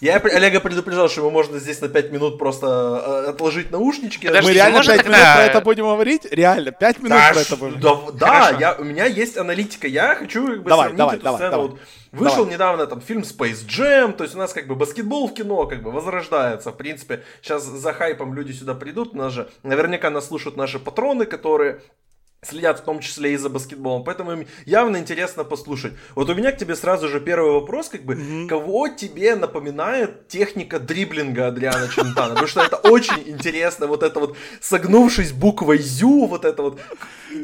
Я Олега предупреждал, что его можно здесь на 5 минут просто отложить наушнички. Мы реально 5 минут про это будем говорить? Реально, 5 минут про это будем говорить? Да, у меня есть аналитика, я хочу сравнить эту сцену. Вышел недавно там фильм Space Jam, то есть у нас как бы баскетбол в кино как бы возрождается, в принципе. Сейчас за хайпом люди сюда придут, нас же, наверняка нас слушают наши патроны, которые... следят в том числе и за баскетболом, поэтому им явно интересно послушать. Вот у меня к тебе сразу же первый вопрос, как бы, кого тебе напоминает техника дриблинга Адриано Челентано? Потому что это очень интересно, вот это вот согнувшись буквой «Зю», вот это вот.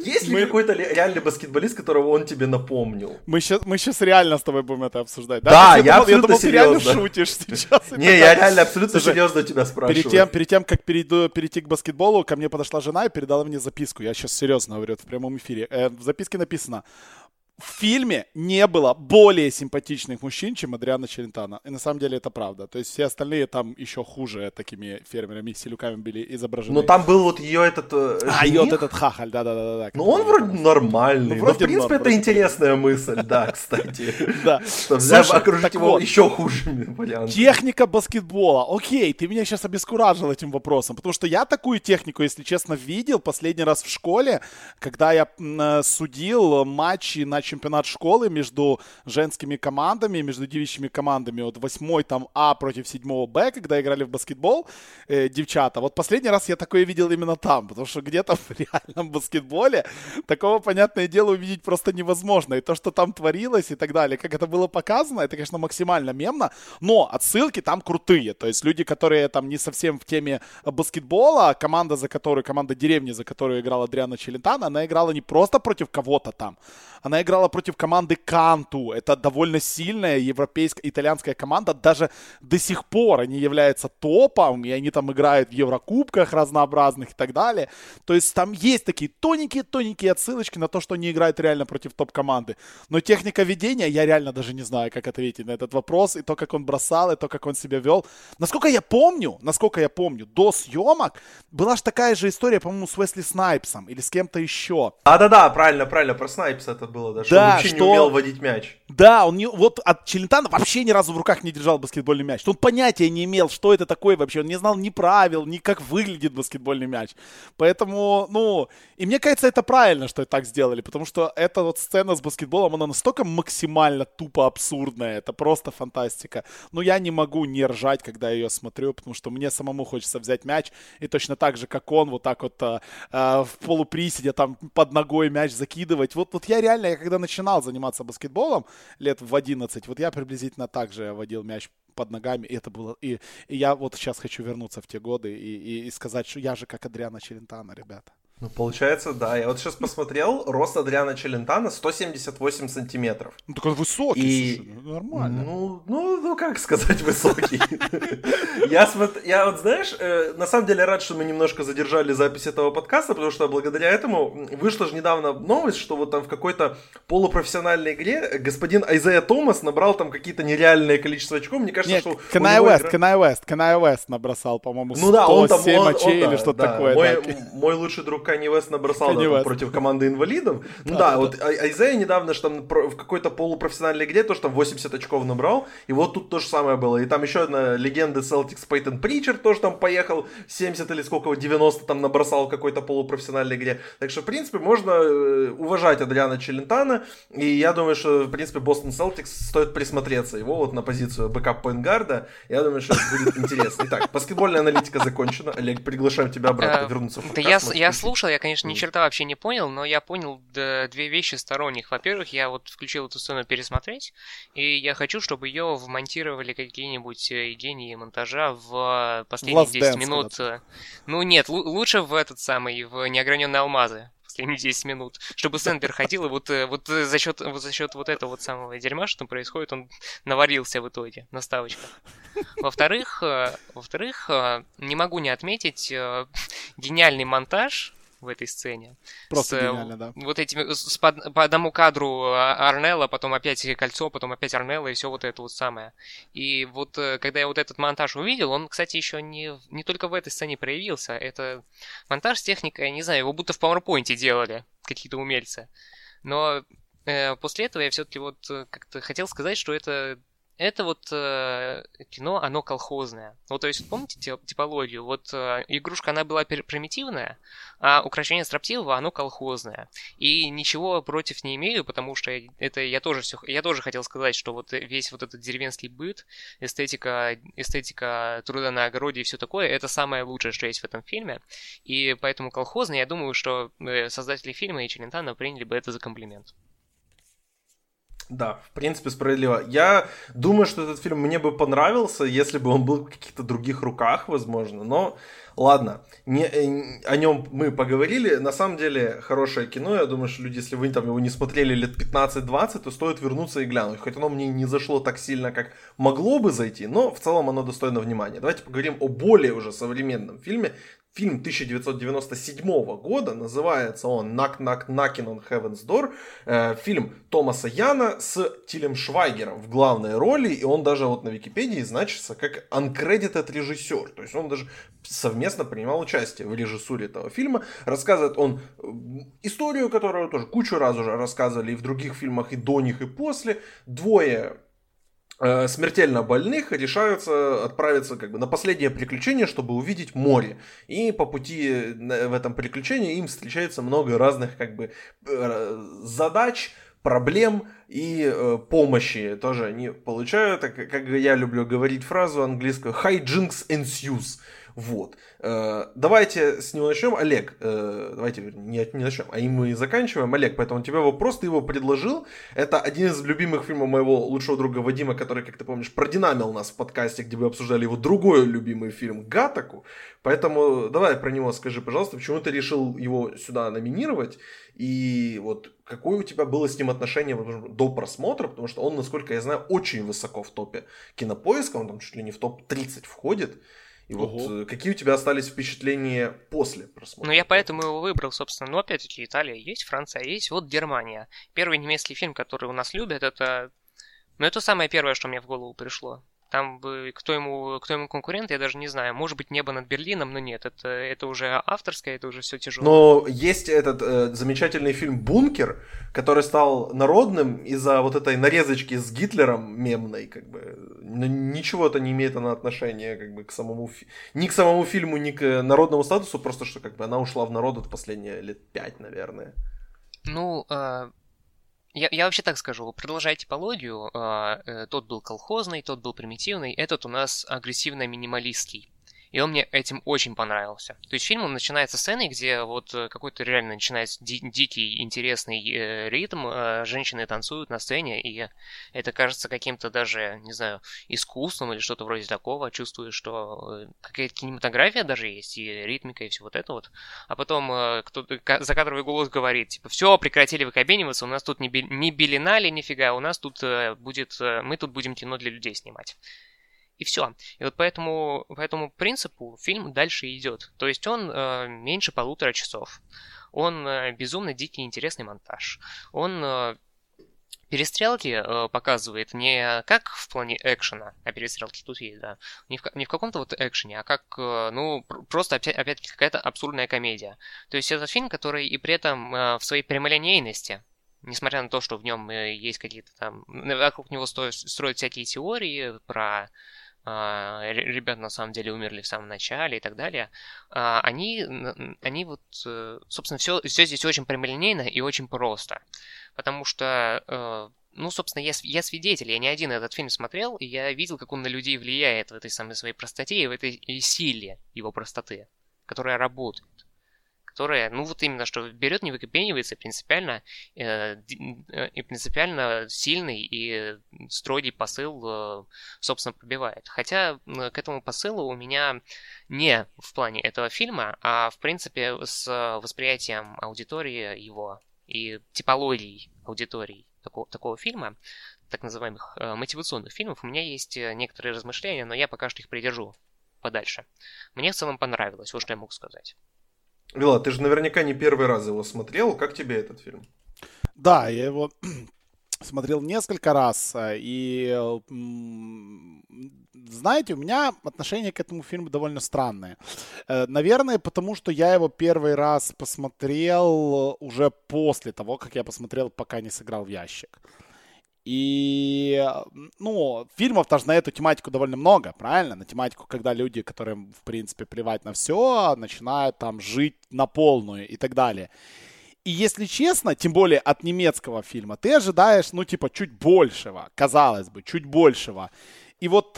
Есть ли какой-то реальный баскетболист, которого он тебе напомнил? Мы сейчас реально с тобой будем это обсуждать. Да, я абсолютно серьезно. Я думал, ты реально шутишь сейчас. Не, я реально абсолютно серьезно тебя спрашиваю. Перед тем, как перейти к баскетболу, ко мне подошла жена и передала мне записку. Я сейчас серьезно говорю в прямом эфире. В записке написано: в фильме не было более симпатичных мужчин, чем Адриано Челентано. И на самом деле это правда. То есть все остальные там еще хуже такими фермерами и селюками были изображены. Но там был вот ее этот... ее вот этот хахаль, да-да-да. Ну он вроде нормальный. Ну, в принципе, это интересная мысль, да, кстати. Да. Чтобы окружить его еще хуже. Техника баскетбола. Окей, ты меня сейчас обескуражил этим вопросом, потому что я такую технику, если честно, видел последний раз в школе, когда я судил матчи на чемпионат школы между женскими командами, между девичьими командами от 8 там А против 7 Б, когда играли в баскетбол девчата. Вот последний раз я такое видел именно там, потому что где-то в реальном баскетболе такого, понятное дело, увидеть просто невозможно. И то, что там творилось и так далее, как это было показано, это, конечно, максимально мемно, но отсылки там крутые. То есть люди, которые там не совсем в теме баскетбола, команда деревни, за которую играла Адриано Челентано, она играла не просто против кого-то там, она играла против команды Канту. Это довольно сильная европейская, итальянская команда. Даже до сих пор они являются топом, и они там играют в еврокубках разнообразных и так далее. То есть там есть такие тоненькие отсылочки на то, что они играют реально против топ-команды. Но техника ведения, я реально даже не знаю, как ответить на этот вопрос. И то, как он бросал, и то, как он себя вел. Насколько я помню, до съемок была же такая же история, по-моему, с Уэсли Снайпсом или с кем-то еще. Да-да-да, правильно, про Снайпса это было. Да, что он вообще не умел водить мяч. Да, он не... Вот от Челентано вообще ни разу в руках не держал баскетбольный мяч. Он понятия не имел, что это такое вообще. Он не знал ни правил, ни как выглядит баскетбольный мяч. Поэтому, И мне кажется, это правильно, что так сделали. Потому что эта вот сцена с баскетболом, она настолько максимально тупо абсурдная. Это просто фантастика. Но я не могу не ржать, когда я ее смотрю. Потому что мне самому хочется взять мяч. И точно так же, как он, вот так вот в полуприседе, там, под ногой мяч закидывать. Вот я реально... Я когда начинал заниматься баскетболом лет в 11, вот я приблизительно так же водил мяч под ногами, и это было... И я вот сейчас хочу вернуться в те годы и сказать, что я же как Адриано Челентано, ребята. Ну, получается, да. Я вот сейчас посмотрел, рост Адриано Челентано 178 сантиметров. Ну, так он высокий, слушай, нормально. Ну, как сказать высокий? Я вот, знаешь, на самом деле рад, что мы немножко задержали запись этого подкаста, потому что благодаря этому вышла же недавно новость, что вот там в какой-то полупрофессиональной игре господин Айзея Томас набрал там какие-то нереальное количество очков. Мне кажется, что... Канай Уэст набросал, по-моему, 107 очей или что-то такое. Мой лучший друг Канье Уэст набросал против команды инвалидов. Вот Айзея недавно же там в какой-то полупрофессиональной игре тоже там 80 очков набрал. И вот тут то же самое было. И там еще одна легенда Celtics Пейтон Причард тоже там поехал 70 или сколько, 90 там набросал в какой-то полупрофессиональной игре. Так что, в принципе, можно уважать Адриано Челентано. И я думаю, что, в принципе, Бостон Celtics стоит присмотреться его вот на позицию бэкап-пойнтгарда. Я думаю, что это будет интересно. Итак, баскетбольная аналитика закончена. Олег, приглашаем тебя обратно вернуться в подкаст. Я слушал, я, конечно, ни черта вообще не понял, но я понял две вещи сторонних. Во-первых, я вот включил эту сцену пересмотреть, и я хочу, чтобы ее вмонтировали какие-нибудь гении монтажа в последние 10 минут. Куда-то. Ну нет, лучше в в «Неограненные алмазы». Последние 10 минут, чтобы Сэнберг ходил, и за счет вот этого вот самого дерьма, что происходит, он наварился в итоге на ставочках. Во-вторых, не могу не отметить гениальный монтаж в этой сцене. Просто гениально, да. Вот этими, по одному кадру Орнелла, потом опять кольцо, потом опять Орнелла и все вот это вот самое. И вот когда я вот этот монтаж увидел, он, кстати, еще не только в этой сцене проявился. Это монтаж с техникой, я не знаю, его будто в PowerPoint делали какие-то умельцы. Но после этого я все-таки вот как-то хотел сказать, что это вот кино, оно колхозное. Вот, то есть, помните типологию? Вот игрушка, она была примитивная, а укрощение строптивого, оно колхозное. И ничего против не имею, потому что это я тоже хотел сказать, что вот весь вот этот деревенский быт, эстетика труда на огороде и все такое, это самое лучшее, что есть в этом фильме. И поэтому колхозное, я думаю, что создатели фильма и Челентано приняли бы это за комплимент. Да, в принципе, справедливо. Я думаю, что этот фильм мне бы понравился, если бы он был в каких-то других руках, возможно. Но ладно, о нем мы поговорили. На самом деле, хорошее кино. Я думаю, что люди, если вы там его не смотрели лет 15-20, то стоит вернуться и глянуть. Хоть оно мне не зашло так сильно, как могло бы зайти, но в целом оно достойно внимания. Давайте поговорим о более уже современном фильме. Фильм 1997 года, называется он «Knockin' on Heaven's Door», фильм Томаса Яна с Тилем Швайгером в главной роли, и он даже вот на Википедии значится как uncredited режиссер, то есть он даже совместно принимал участие в режиссуре этого фильма. Рассказывает он историю, которую тоже кучу раз уже рассказывали и в других фильмах, и до них, и после. Двое смертельно больных решаются отправиться как бы на последнее приключение, чтобы увидеть море. И по пути в этом приключении им встречается много разных как бы задач, проблем и помощи. Тоже они получают, как я люблю говорить фразу английскую, «hijinks ensues». Вот. Давайте с него начнем. Олег, давайте не начнем, а мы и заканчиваем. Олег, поэтому тебя вопрос, ты его предложил. Это один из любимых фильмов моего лучшего друга Вадима, который, как ты помнишь, продинамил нас в подкасте, где мы обсуждали его другой любимый фильм «Гатаку». Поэтому давай про него скажи, пожалуйста, почему ты решил его сюда номинировать? И вот какое у тебя было с ним отношение до просмотра? Потому что он, насколько я знаю, очень высоко в топе Кинопоиска. Он там чуть ли не в топ-30 входит. И вот какие у тебя остались впечатления после просмотра? Ну, я поэтому его выбрал, собственно. Ну, опять-таки, Италия есть, Франция есть, вот Германия. Первый немецкий фильм, который у нас любят, это... Ну, это самое первое, что мне в голову пришло. Там бы кто ему конкурент, я даже не знаю. Может быть, «Небо над Берлином», но нет. Это уже авторское, это уже все тяжело. Но есть этот замечательный фильм «Бункер», который стал народным из-за вот этой нарезочки с Гитлером мемной, как бы. Но ничего это не имеет она отношения как бы к самому ни к самому фильму, ни к народному статусу, просто что как бы она ушла в народ от последние лет 5, наверное. Ну... Я вообще так скажу, продолжая типологию, тот был колхозный, тот был примитивный, этот у нас агрессивно-минималистский. И он мне этим очень понравился. То есть фильм, он начинается с сцены, где вот какой-то реально начинается дикий, интересный ритм, женщины танцуют на сцене, и это кажется каким-то даже, не знаю, искусством или что-то вроде такого. Чувствую, что какая-то кинематография даже есть, и ритмика, и все вот это вот. А потом кто-то закадровый голос говорит, типа, все, прекратили выкабениваться, у нас тут не Биеннале, нифига, у нас тут будет, мы тут будем кино для людей снимать. И все. И вот по этому принципу фильм дальше идет. То есть он меньше 1,5 часа. Он безумно дикий интересный монтаж. Он перестрелки показывает не как в плане экшена, а перестрелки тут есть, да. Не в каком-то вот экшене, а как, просто опять-таки какая-то абсурдная комедия. То есть это фильм, который и при этом в своей прямолинейности, несмотря на то, что в нем есть какие-то там... Вокруг него строят всякие теории про... ребята на самом деле умерли в самом начале и так далее, они вот, собственно, все здесь очень прямолинейно и очень просто, потому что, ну, собственно, я свидетель, я не один этот фильм смотрел, и я видел, как он на людей влияет в этой самой своей простоте и в этой силе его простоты, которая работает. Которая, ну вот именно, что берет, не выкопенивается, принципиально сильный и строгий посыл, собственно, пробивает. Хотя к этому посылу у меня не в плане этого фильма, а в принципе с восприятием аудитории его и типологией аудитории такого фильма, так называемых мотивационных фильмов, у меня есть некоторые размышления, но я пока что их придержу подальше. Мне в целом понравилось, вот что я могу сказать. Вила, ты же наверняка не первый раз его смотрел. Как тебе этот фильм? Да, я его смотрел несколько раз. И, знаете, у меня отношение к этому фильму довольно странное. Наверное, потому что я его первый раз посмотрел уже после того, как я посмотрел «Пока не сыграл в ящик». И, ну, фильмов даже на эту тематику довольно много, правильно? На тематику, когда люди, которым, в принципе, плевать на все, начинают там жить на полную и так далее. И, если честно, тем более от немецкого фильма, ты ожидаешь, ну, типа, чуть большего, казалось бы, чуть большего. И вот,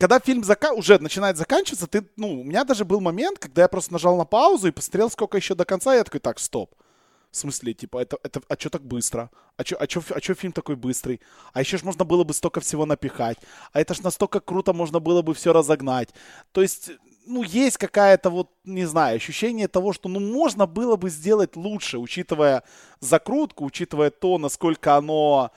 когда фильм уже начинает заканчиваться, ты, ну, у меня даже был момент, когда я просто нажал на паузу и посмотрел, сколько еще до конца, и я такой, так, стоп. В смысле, типа, это а что так быстро? А чё фильм такой быстрый? А еще ж можно было бы столько всего напихать. А это ж настолько круто можно было бы все разогнать. То есть, ну, есть какая-то вот, не знаю, ощущение того, что, ну, можно было бы сделать лучше, учитывая закрутку, учитывая то, насколько оно...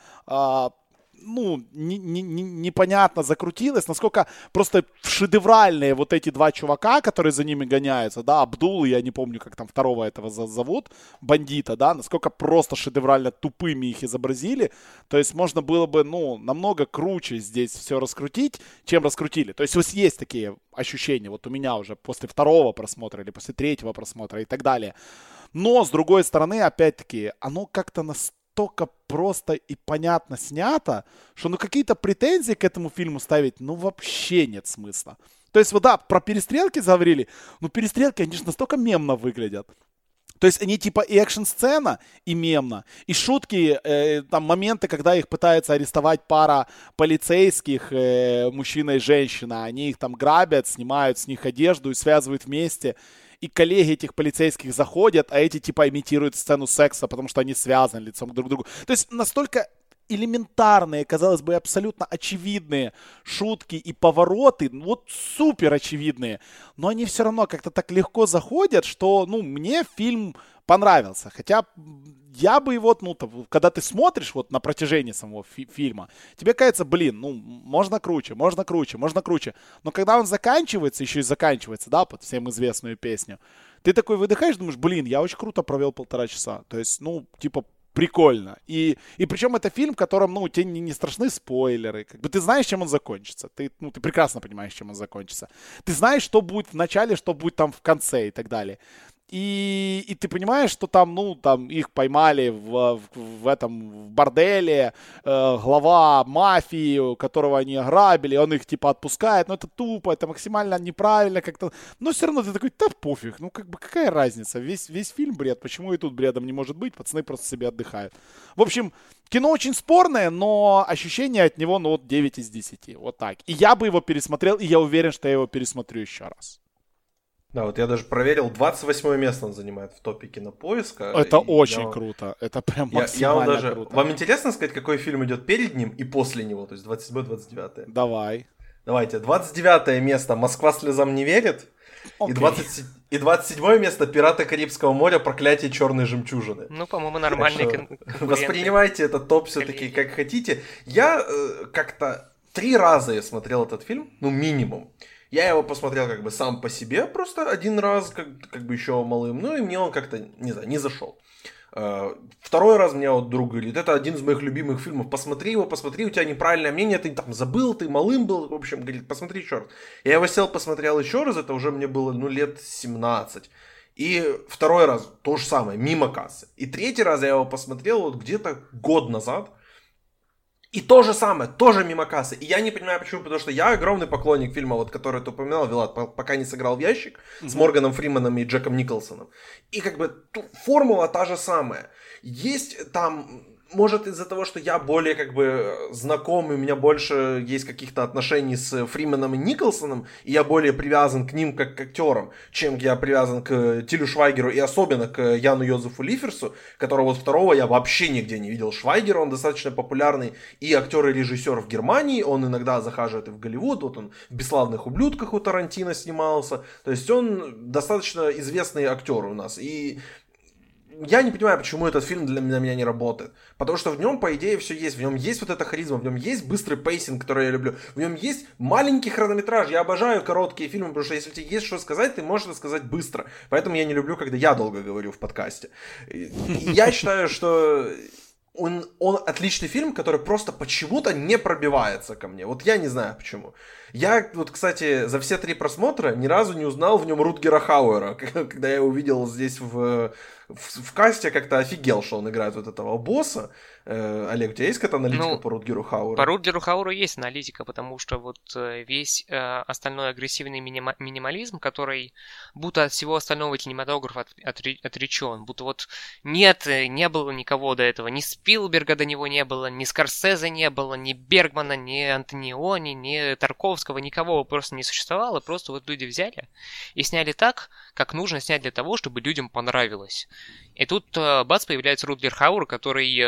ну, непонятно закрутилось, насколько просто шедевральные вот эти два чувака, которые за ними гоняются, да, Абдул, я не помню, как там второго этого зовут, бандита, да, насколько просто шедеврально тупыми их изобразили, то есть можно было бы, ну, намного круче здесь все раскрутить, чем раскрутили. То есть вот есть такие ощущения, вот у меня уже после второго просмотра или после третьего просмотра и так далее. Но, с другой стороны, опять-таки, оно как-то настолько просто и понятно снято, что ну какие-то претензии к этому фильму ставить, ну вообще нет смысла. То есть, вот да, про перестрелки заговорили, но перестрелки, они же настолько мемно выглядят. То есть они типа и экшн-сцена, и мемно, и шутки, там моменты, когда их пытается арестовать пара полицейских, мужчина и женщина, они их там грабят, снимают с них одежду и связывают вместе. И коллеги этих полицейских заходят, а эти типа имитируют сцену секса, потому что они связаны лицом друг к другу. То есть настолько элементарные, казалось бы, абсолютно очевидные шутки и повороты, вот супер очевидные, но они все равно как-то так легко заходят, что, ну, мне фильм понравился. Хотя я бы его, ну, когда ты смотришь вот на протяжении самого фильма, тебе кажется, блин, ну, можно круче. Но когда он заканчивается, еще и заканчивается, да, под всем известную песню, ты такой выдыхаешь, думаешь, блин, я очень круто провел 1,5 часа. То есть, ну, типа, прикольно. И причем это фильм, в котором, ну, тебе не страшны спойлеры. Как бы ты знаешь, чем он закончится. Ты прекрасно понимаешь, чем он закончится. Ты знаешь, что будет в начале, что будет там в конце и так далее. И ты понимаешь, что там, ну, там их поймали в борделе, глава мафии, которого они ограбили, он их, типа, отпускает, но это тупо, это максимально неправильно как-то, но все равно ты такой, да пофиг, ну, как бы, какая разница, весь фильм бред, почему и тут бредом не может быть, пацаны просто себе отдыхают. В общем, кино очень спорное, но ощущение от него, ну, вот 9 из 10, вот так. И я бы его пересмотрел, и я уверен, что я его пересмотрю еще раз. Да, вот я даже проверил, 28 место он занимает в топе Кинопоиска. Это очень круто, это прям максимально круто. Вам интересно сказать, какой фильм идет перед ним и после него, то есть 27-29? Давайте, 29 место «Москва слезам не верит», okay. И 27 место «Пираты Карибского моря. Проклятие черной жемчужины». Ну, по-моему, нормальные конкуренты. Воспринимайте этот топ все-таки как хотите. Я как-то 3 раза я смотрел этот фильм, ну, минимум. Я его посмотрел как бы сам по себе просто 1 раз, как бы еще малым, ну и мне он как-то, не знаю, не зашел. 2 раз мне вот друг говорит, это один из моих любимых фильмов, посмотри его, у тебя неправильное мнение, ты там забыл, ты малым был, в общем, говорит, посмотри еще раз. Я его сел, посмотрел еще раз, это уже мне было, ну, лет 17. И 2 раз то же самое, мимо кассы. И 3 раз я его посмотрел вот где-то год назад. И то же самое, тоже мимо кассы. И я не понимаю, почему, потому что я огромный поклонник фильма, вот, который ты упоминал, Вилат, «Пока не сыграл в ящик», с Морганом Фрименом и Джеком Николсоном. И как бы формула та же самая. Есть там, может, из-за того, что я более как бы знаком, и у меня больше есть каких-то отношений с Фрименом и Николсоном, и я более привязан к ним как к актерам, чем я привязан к Тилю Швайгеру и особенно к Яну Йозефу Лиферсу, которого вот 2-го я вообще нигде не видел. Швайгер, он достаточно популярный и актер, и режиссер в Германии, он иногда захаживает и в Голливуд, вот он в «Бесславных ублюдках» у Тарантино снимался, то есть он достаточно известный актер у нас, и... Я не понимаю, почему этот фильм для меня не работает. Потому что в нем, по идее, все есть. В нем есть вот эта харизма, в нем есть быстрый пейсинг, который я люблю. В нем есть маленький хронометраж. Я обожаю короткие фильмы, потому что если тебе есть что сказать, ты можешь это сказать быстро. Поэтому я не люблю, когда я долго говорю в подкасте. Я считаю, что... Он отличный фильм, который просто почему-то не пробивается ко мне. Вот я не знаю почему. Я вот, кстати, за все 3 просмотра ни разу не узнал в нем Рутгера Хауэра. Когда я увидел здесь в касте, как-то офигел, что он играет вот этого босса. Олег, у тебя есть какая-то аналитика по Рутгеру Хауэру? По Рутгеру Хауэру есть аналитика, потому что вот весь остальной агрессивный минимализм, который будто от всего остального кинематографа отречен. Будто вот нет, не было никого до этого. Ни Спилберга до него не было, ни Скорсезе не было, ни Бергмана, ни Антониони, ни Тарковского. Никого просто не существовало. Просто вот люди взяли и сняли так, как нужно снять для того, чтобы людям понравилось. И тут, бац, появляется Рутгер Хауэр, который,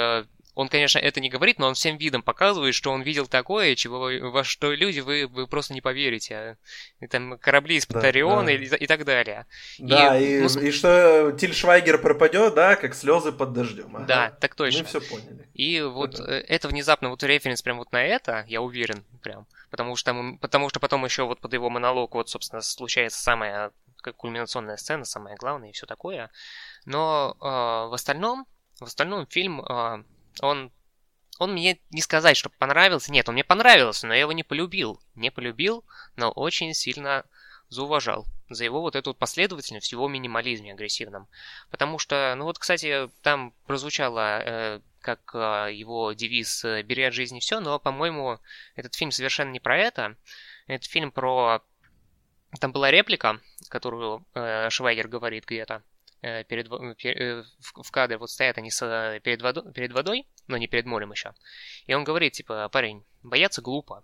он, конечно, это не говорит, но он всем видом показывает, что он видел такое, чего, во что люди, вы просто не поверите. И там корабли из Патариона, да, да. И так далее. Да, и что Тиль Швайгер пропадет, да, как слезы под дождем. Ага. Да, так точно. Мы все поняли. И вот это внезапно, вот референс прям вот на это, я уверен, прям. Потому что потом еще вот под его монолог, вот, собственно, случается самая кульминационная сцена, самое главное и все такое. Но в остальном фильм, он мне не сказать, что понравился. Нет, он мне понравился, но я его не полюбил. Не полюбил, но очень сильно зауважал. За его вот эту вот последовательность, его минимализме агрессивном. Потому что, ну вот, кстати, там прозвучало, как его девиз «Бери от жизни все», но, по-моему, этот фильм совершенно не про это. Этот фильм про... Там была реплика, которую Швайгер говорит где-то. В кадре вот стоят они перед водой, но не перед морем еще. И он говорит, типа, парень, бояться глупо.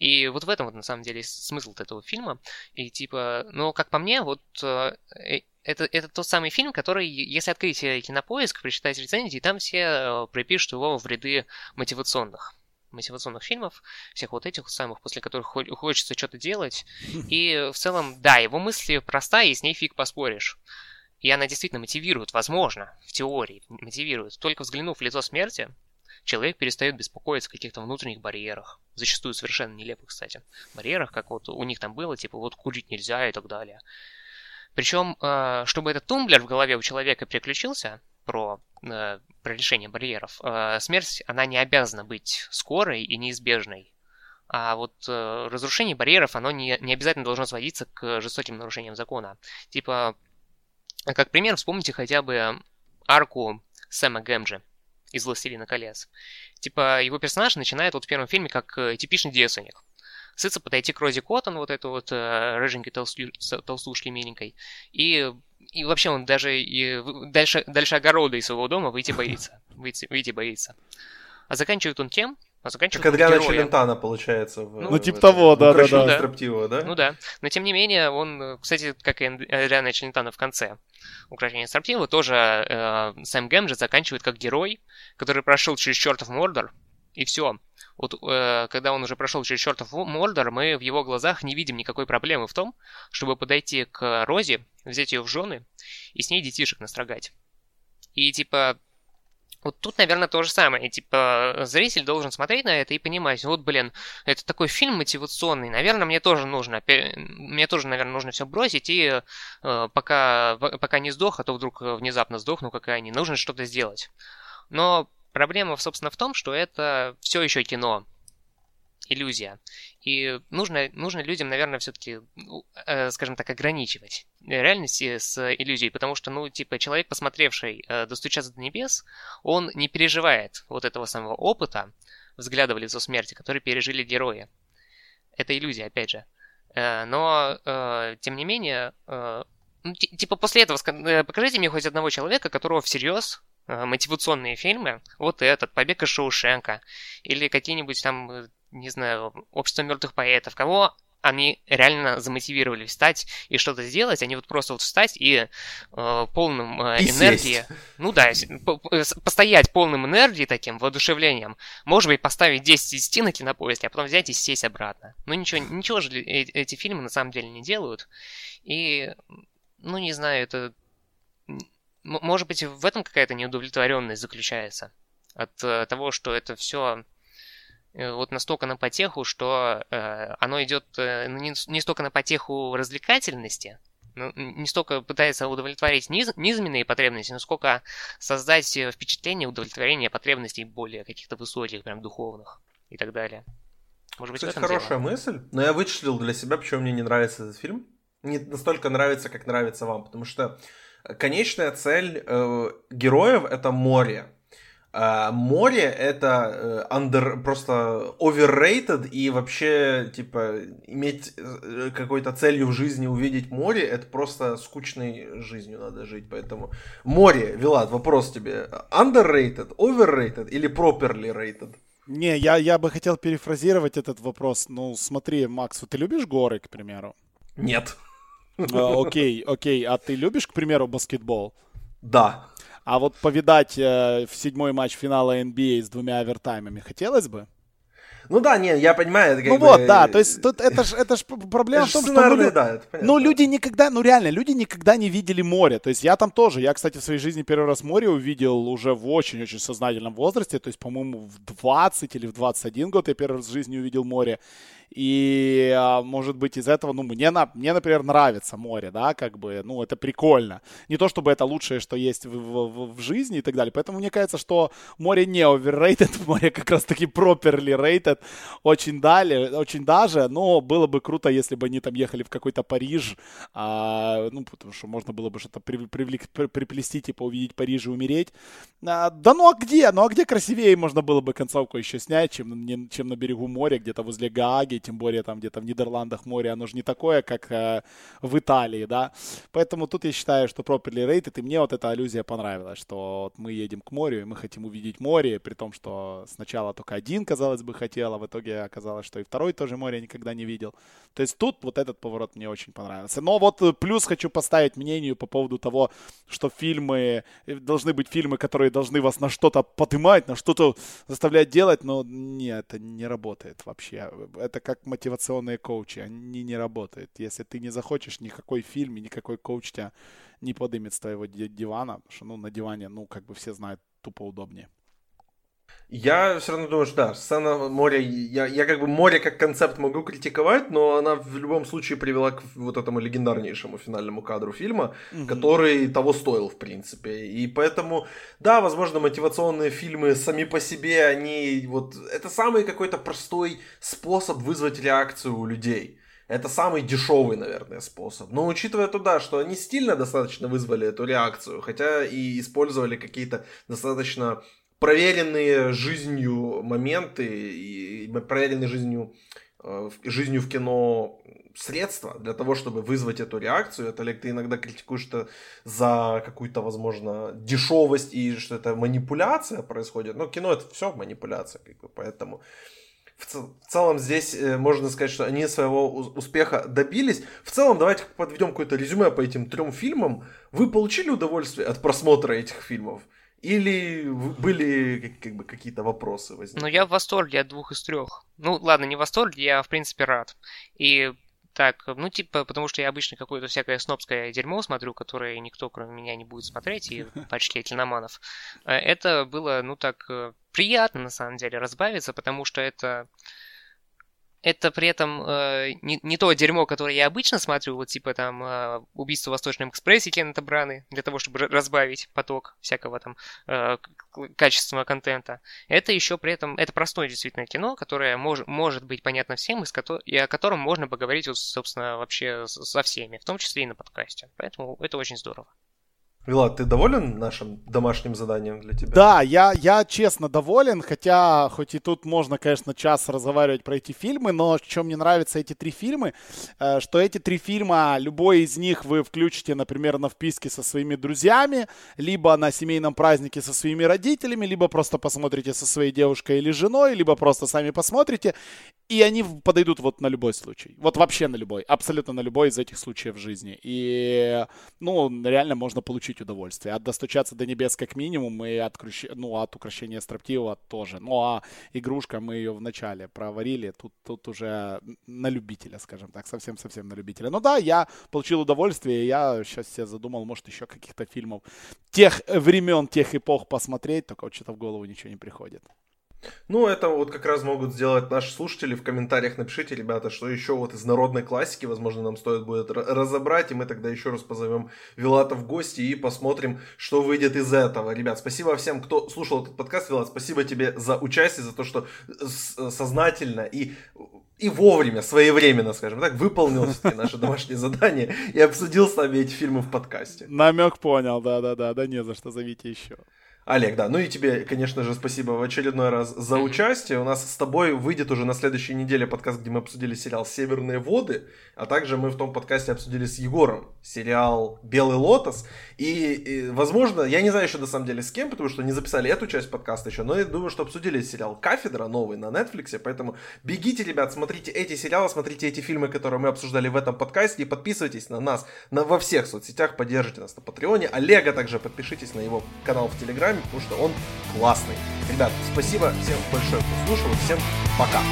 И вот в этом вот на самом деле смысл этого фильма. И типа, ну, как по мне, вот это тот самый фильм, который, если открыть Кинопоиск, прочитать рецензии, там все припишут его в ряды мотивационных фильмов, всех вот этих самых, после которых хочется что-то делать. И в целом, да, его мысль проста, и с ней фиг поспоришь. И она действительно мотивирует, возможно, в теории мотивирует. Только взглянув в лицо смерти, человек перестает беспокоиться о каких-то внутренних барьерах. Зачастую совершенно нелепых, кстати, барьерах, как вот у них там было, типа вот курить нельзя и так далее. Причем, чтобы этот тумблер в голове у человека переключился, про решение барьеров. Смерть, она не обязана быть скорой и неизбежной. А вот разрушение барьеров, оно не обязательно должно сводиться к жестоким нарушениям закона. Типа, как пример, вспомните хотя бы арку Сэма Гэмджи из «Властелина колец». Типа, его персонаж начинает вот в первом фильме как типичный девственник. Сытся подойти к Розе Коттон, вот этой вот рыженькой толстушке миленькой, и вообще он даже и дальше огорода из своего дома выйти боится. А заканчивает он героем. Как Адриано Челентано, получается. Типа того, да. Строптивого, да? Ну да. Но тем не менее, он, кстати, как и Адриано Челентано в конце «Укрощение строптивой», тоже Сэм Гэмджи заканчивает как герой, который прошел через чертов Мордор, и все. Вот когда он уже прошел через чертов Мордор, мы в его глазах не видим никакой проблемы в том, чтобы подойти к Розе, взять ее в жены и с ней детишек настрогать. И типа, вот тут, наверное, то же самое. Типа, зритель должен смотреть на это и понимать, вот, блин, это такой фильм мотивационный, наверное, мне тоже, наверное, нужно все бросить, и пока не сдох, а то вдруг внезапно сдохну, как и они, нужно что-то сделать. Но... Проблема, собственно, в том, что это все еще кино. Иллюзия. И нужно людям, наверное, все-таки, скажем так, ограничивать реальность с иллюзией. Потому что, ну, типа, человек, посмотревший «Достучаться до небес», он не переживает вот этого самого опыта, взгляда в лицо смерти, который пережили герои. Это иллюзия, опять же. Но, тем не менее, типа, после этого покажите мне хоть одного человека, которого всерьез... мотивационные фильмы, вот этот «Побег из Шоушенка» или какие-нибудь там, не знаю, «Общество мертвых поэтов», кого они реально замотивировали встать и что-то сделать, они вот просто вот встать и полным энергии, ну да, постоять полным энергии таким, воодушевлением, может быть, поставить 10 из 10 на Кинопоиске, а потом взять и сесть обратно. Ну ничего же эти фильмы на самом деле не делают. И, ну не знаю, это... Может быть, в этом какая-то неудовлетворенность заключается. От того, что это все вот настолько на потеху, что оно идет не столько на потеху развлекательности, не столько пытается удовлетворить низменные потребности, но сколько создать впечатление удовлетворения потребностей более каких-то высоких, прям духовных и так далее. Может быть, кстати, хорошая мысль, но я вычислил для себя, почему мне не нравится этот фильм. Не настолько нравится, как нравится вам, потому что конечная цель героев — это море. Море это просто overrated, и вообще, типа, иметь какой-то целью в жизни увидеть море, это просто скучной жизнью надо жить, поэтому... Море, Вилат, вопрос тебе. Underrated, overrated или properly rated? Не, я бы хотел перефразировать этот вопрос. Ну, смотри, Макс, ты любишь горы, к примеру? Нет. Окей. А ты любишь, к примеру, баскетбол? Да. А вот повидать в седьмой матч финала NBA с 2 овертаймами хотелось бы? Ну да, не, я понимаю. Это как то есть тут это ж проблема в том, что люди никогда не видели море. То есть я там тоже, я, кстати, в своей жизни первый раз море увидел уже в очень-очень сознательном возрасте, то есть, по-моему, в 20 или в 21 год я первый раз в жизни увидел море. И, может быть, из этого, ну, мне, например, нравится море, да, как бы, ну, это прикольно. Не то, чтобы это лучшее, что есть в жизни и так далее. Поэтому мне кажется, что море не overrated, море как раз-таки properly rated, очень даже, но было бы круто, если бы они там ехали в какой-то Париж, ну, потому что можно было бы что-то приплести, типа, увидеть Париж и умереть. Ну, а где красивее можно было бы концовку еще снять, чем на берегу моря, где-то возле Гааги, тем более там где-то в Нидерландах море, оно же не такое, как в Италии, да, поэтому тут я считаю, что properly rated, и мне вот эта аллюзия понравилась, что вот мы едем к морю, и мы хотим увидеть море, при том, что сначала только один, казалось бы, хотел, а в итоге оказалось, что и второй тоже море никогда не видел, то есть тут вот этот поворот мне очень понравился, но вот плюс хочу поставить мнению по поводу того, что фильмы, должны быть фильмы, которые должны вас на что-то поднимать, на что-то заставлять делать, но нет, это не работает вообще, это как мотивационные коучи, они не работают. Если ты не захочешь, никакой фильм, никакой коуч тебя не поднимет с твоего дивана, потому что, ну, на диване, ну, как бы все знают, тупо удобнее. Я все равно думаю, что да, сцена моря, я как бы море как концепт могу критиковать, но она в любом случае привела к вот этому легендарнейшему финальному кадру фильма, который того стоил, в принципе. И поэтому, да, возможно, мотивационные фильмы сами по себе, они вот... Это самый какой-то простой способ вызвать реакцию у людей. Это самый дешевый, наверное, способ. Но учитывая то, да, что они стильно достаточно вызвали эту реакцию, хотя и использовали какие-то достаточно... проверенные жизнью моменты и проверенные жизнью в кино средства для того, чтобы вызвать эту реакцию. Это, Олег, ты иногда критикуешь это за какую-то, возможно, дешевость и что это манипуляция происходит. Но кино — это все манипуляция, как бы, поэтому... В целом здесь можно сказать, что они своего успеха добились. В целом, давайте подведем какое-то резюме по этим 3 фильмам. Вы получили удовольствие от просмотра этих фильмов? Или были как бы какие-то вопросы возникли? Ну, я в восторге от 2 из 3. Ну, ладно, не в восторге, я, в принципе, рад. И так, ну, типа, потому что я обычно какое-то всякое снобское дерьмо смотрю, которое никто, кроме меня, не будет смотреть, и почти киноманов. Это было, ну, так, приятно, на самом деле, разбавиться, потому что это при этом не то дерьмо, которое я обычно смотрю, вот типа там «Убийство в Восточном экспрессе» Кеннета Браны, для того, чтобы разбавить поток всякого там качественного контента. Это еще при этом, это простое действительно кино, которое может быть понятно всем, и о котором можно поговорить, вот, собственно, вообще со всеми, в том числе и на подкасте. Поэтому это очень здорово. Вилат, ты доволен нашим домашним заданием для тебя? Да, я честно доволен, хотя хоть и тут можно, конечно, час разговаривать про эти фильмы, но чем мне нравятся эти 3 фильма, что эти 3 фильма, любой из них вы включите, например, на вписке со своими друзьями, либо на семейном празднике со своими родителями, либо просто посмотрите со своей девушкой или женой, либо просто сами посмотрите, и они подойдут вот на любой случай, вот вообще на любой, абсолютно на любой из этих случаев в жизни. И, ну, реально можно получить получить удовольствие. От «Достучаться до небес» как минимум и от «Укрощения строптивого» тоже. Ну а игрушка, мы ее вначале проварили, тут уже на любителя, скажем так, совсем-совсем на любителя. Ну да, я получил удовольствие, я сейчас себе задумал, может, еще каких-то фильмов тех времен, тех эпох посмотреть, только вот что-то в голову ничего не приходит. Ну, это вот как раз могут сделать наши слушатели. В комментариях напишите, ребята, что еще вот из народной классики, возможно, нам стоит будет разобрать. И мы тогда еще раз позовем Вилата в гости и посмотрим, что выйдет из этого. Ребят, спасибо всем, кто слушал этот подкаст. Вилат, спасибо тебе за участие, за то, что сознательно и вовремя, своевременно, скажем так, выполнил все-таки наши домашние задания и обсудил с нами эти фильмы в подкасте. Намек понял, да-да-да, да не за что, зовите еще. Олег, да, ну и тебе, конечно же, спасибо в очередной раз за участие. У нас с тобой выйдет уже на следующей неделе подкаст, где мы обсудили сериал «Северные воды», а также мы в том подкасте обсудили с Егором сериал «Белый лотос». И возможно, я не знаю еще на самом деле с кем, потому что не записали эту часть подкаста еще, но я думаю, что обсудили сериал «Кафедра» новый на Netflix, поэтому бегите, ребят, смотрите эти сериалы, смотрите эти фильмы, которые мы обсуждали в этом подкасте, и подписывайтесь на нас во всех соцсетях, поддержите нас на Патреоне. Олега также подпишитесь на его канал в Телеграме, потому что он классный. Ребят, спасибо всем большое, кто слушал. Всем пока.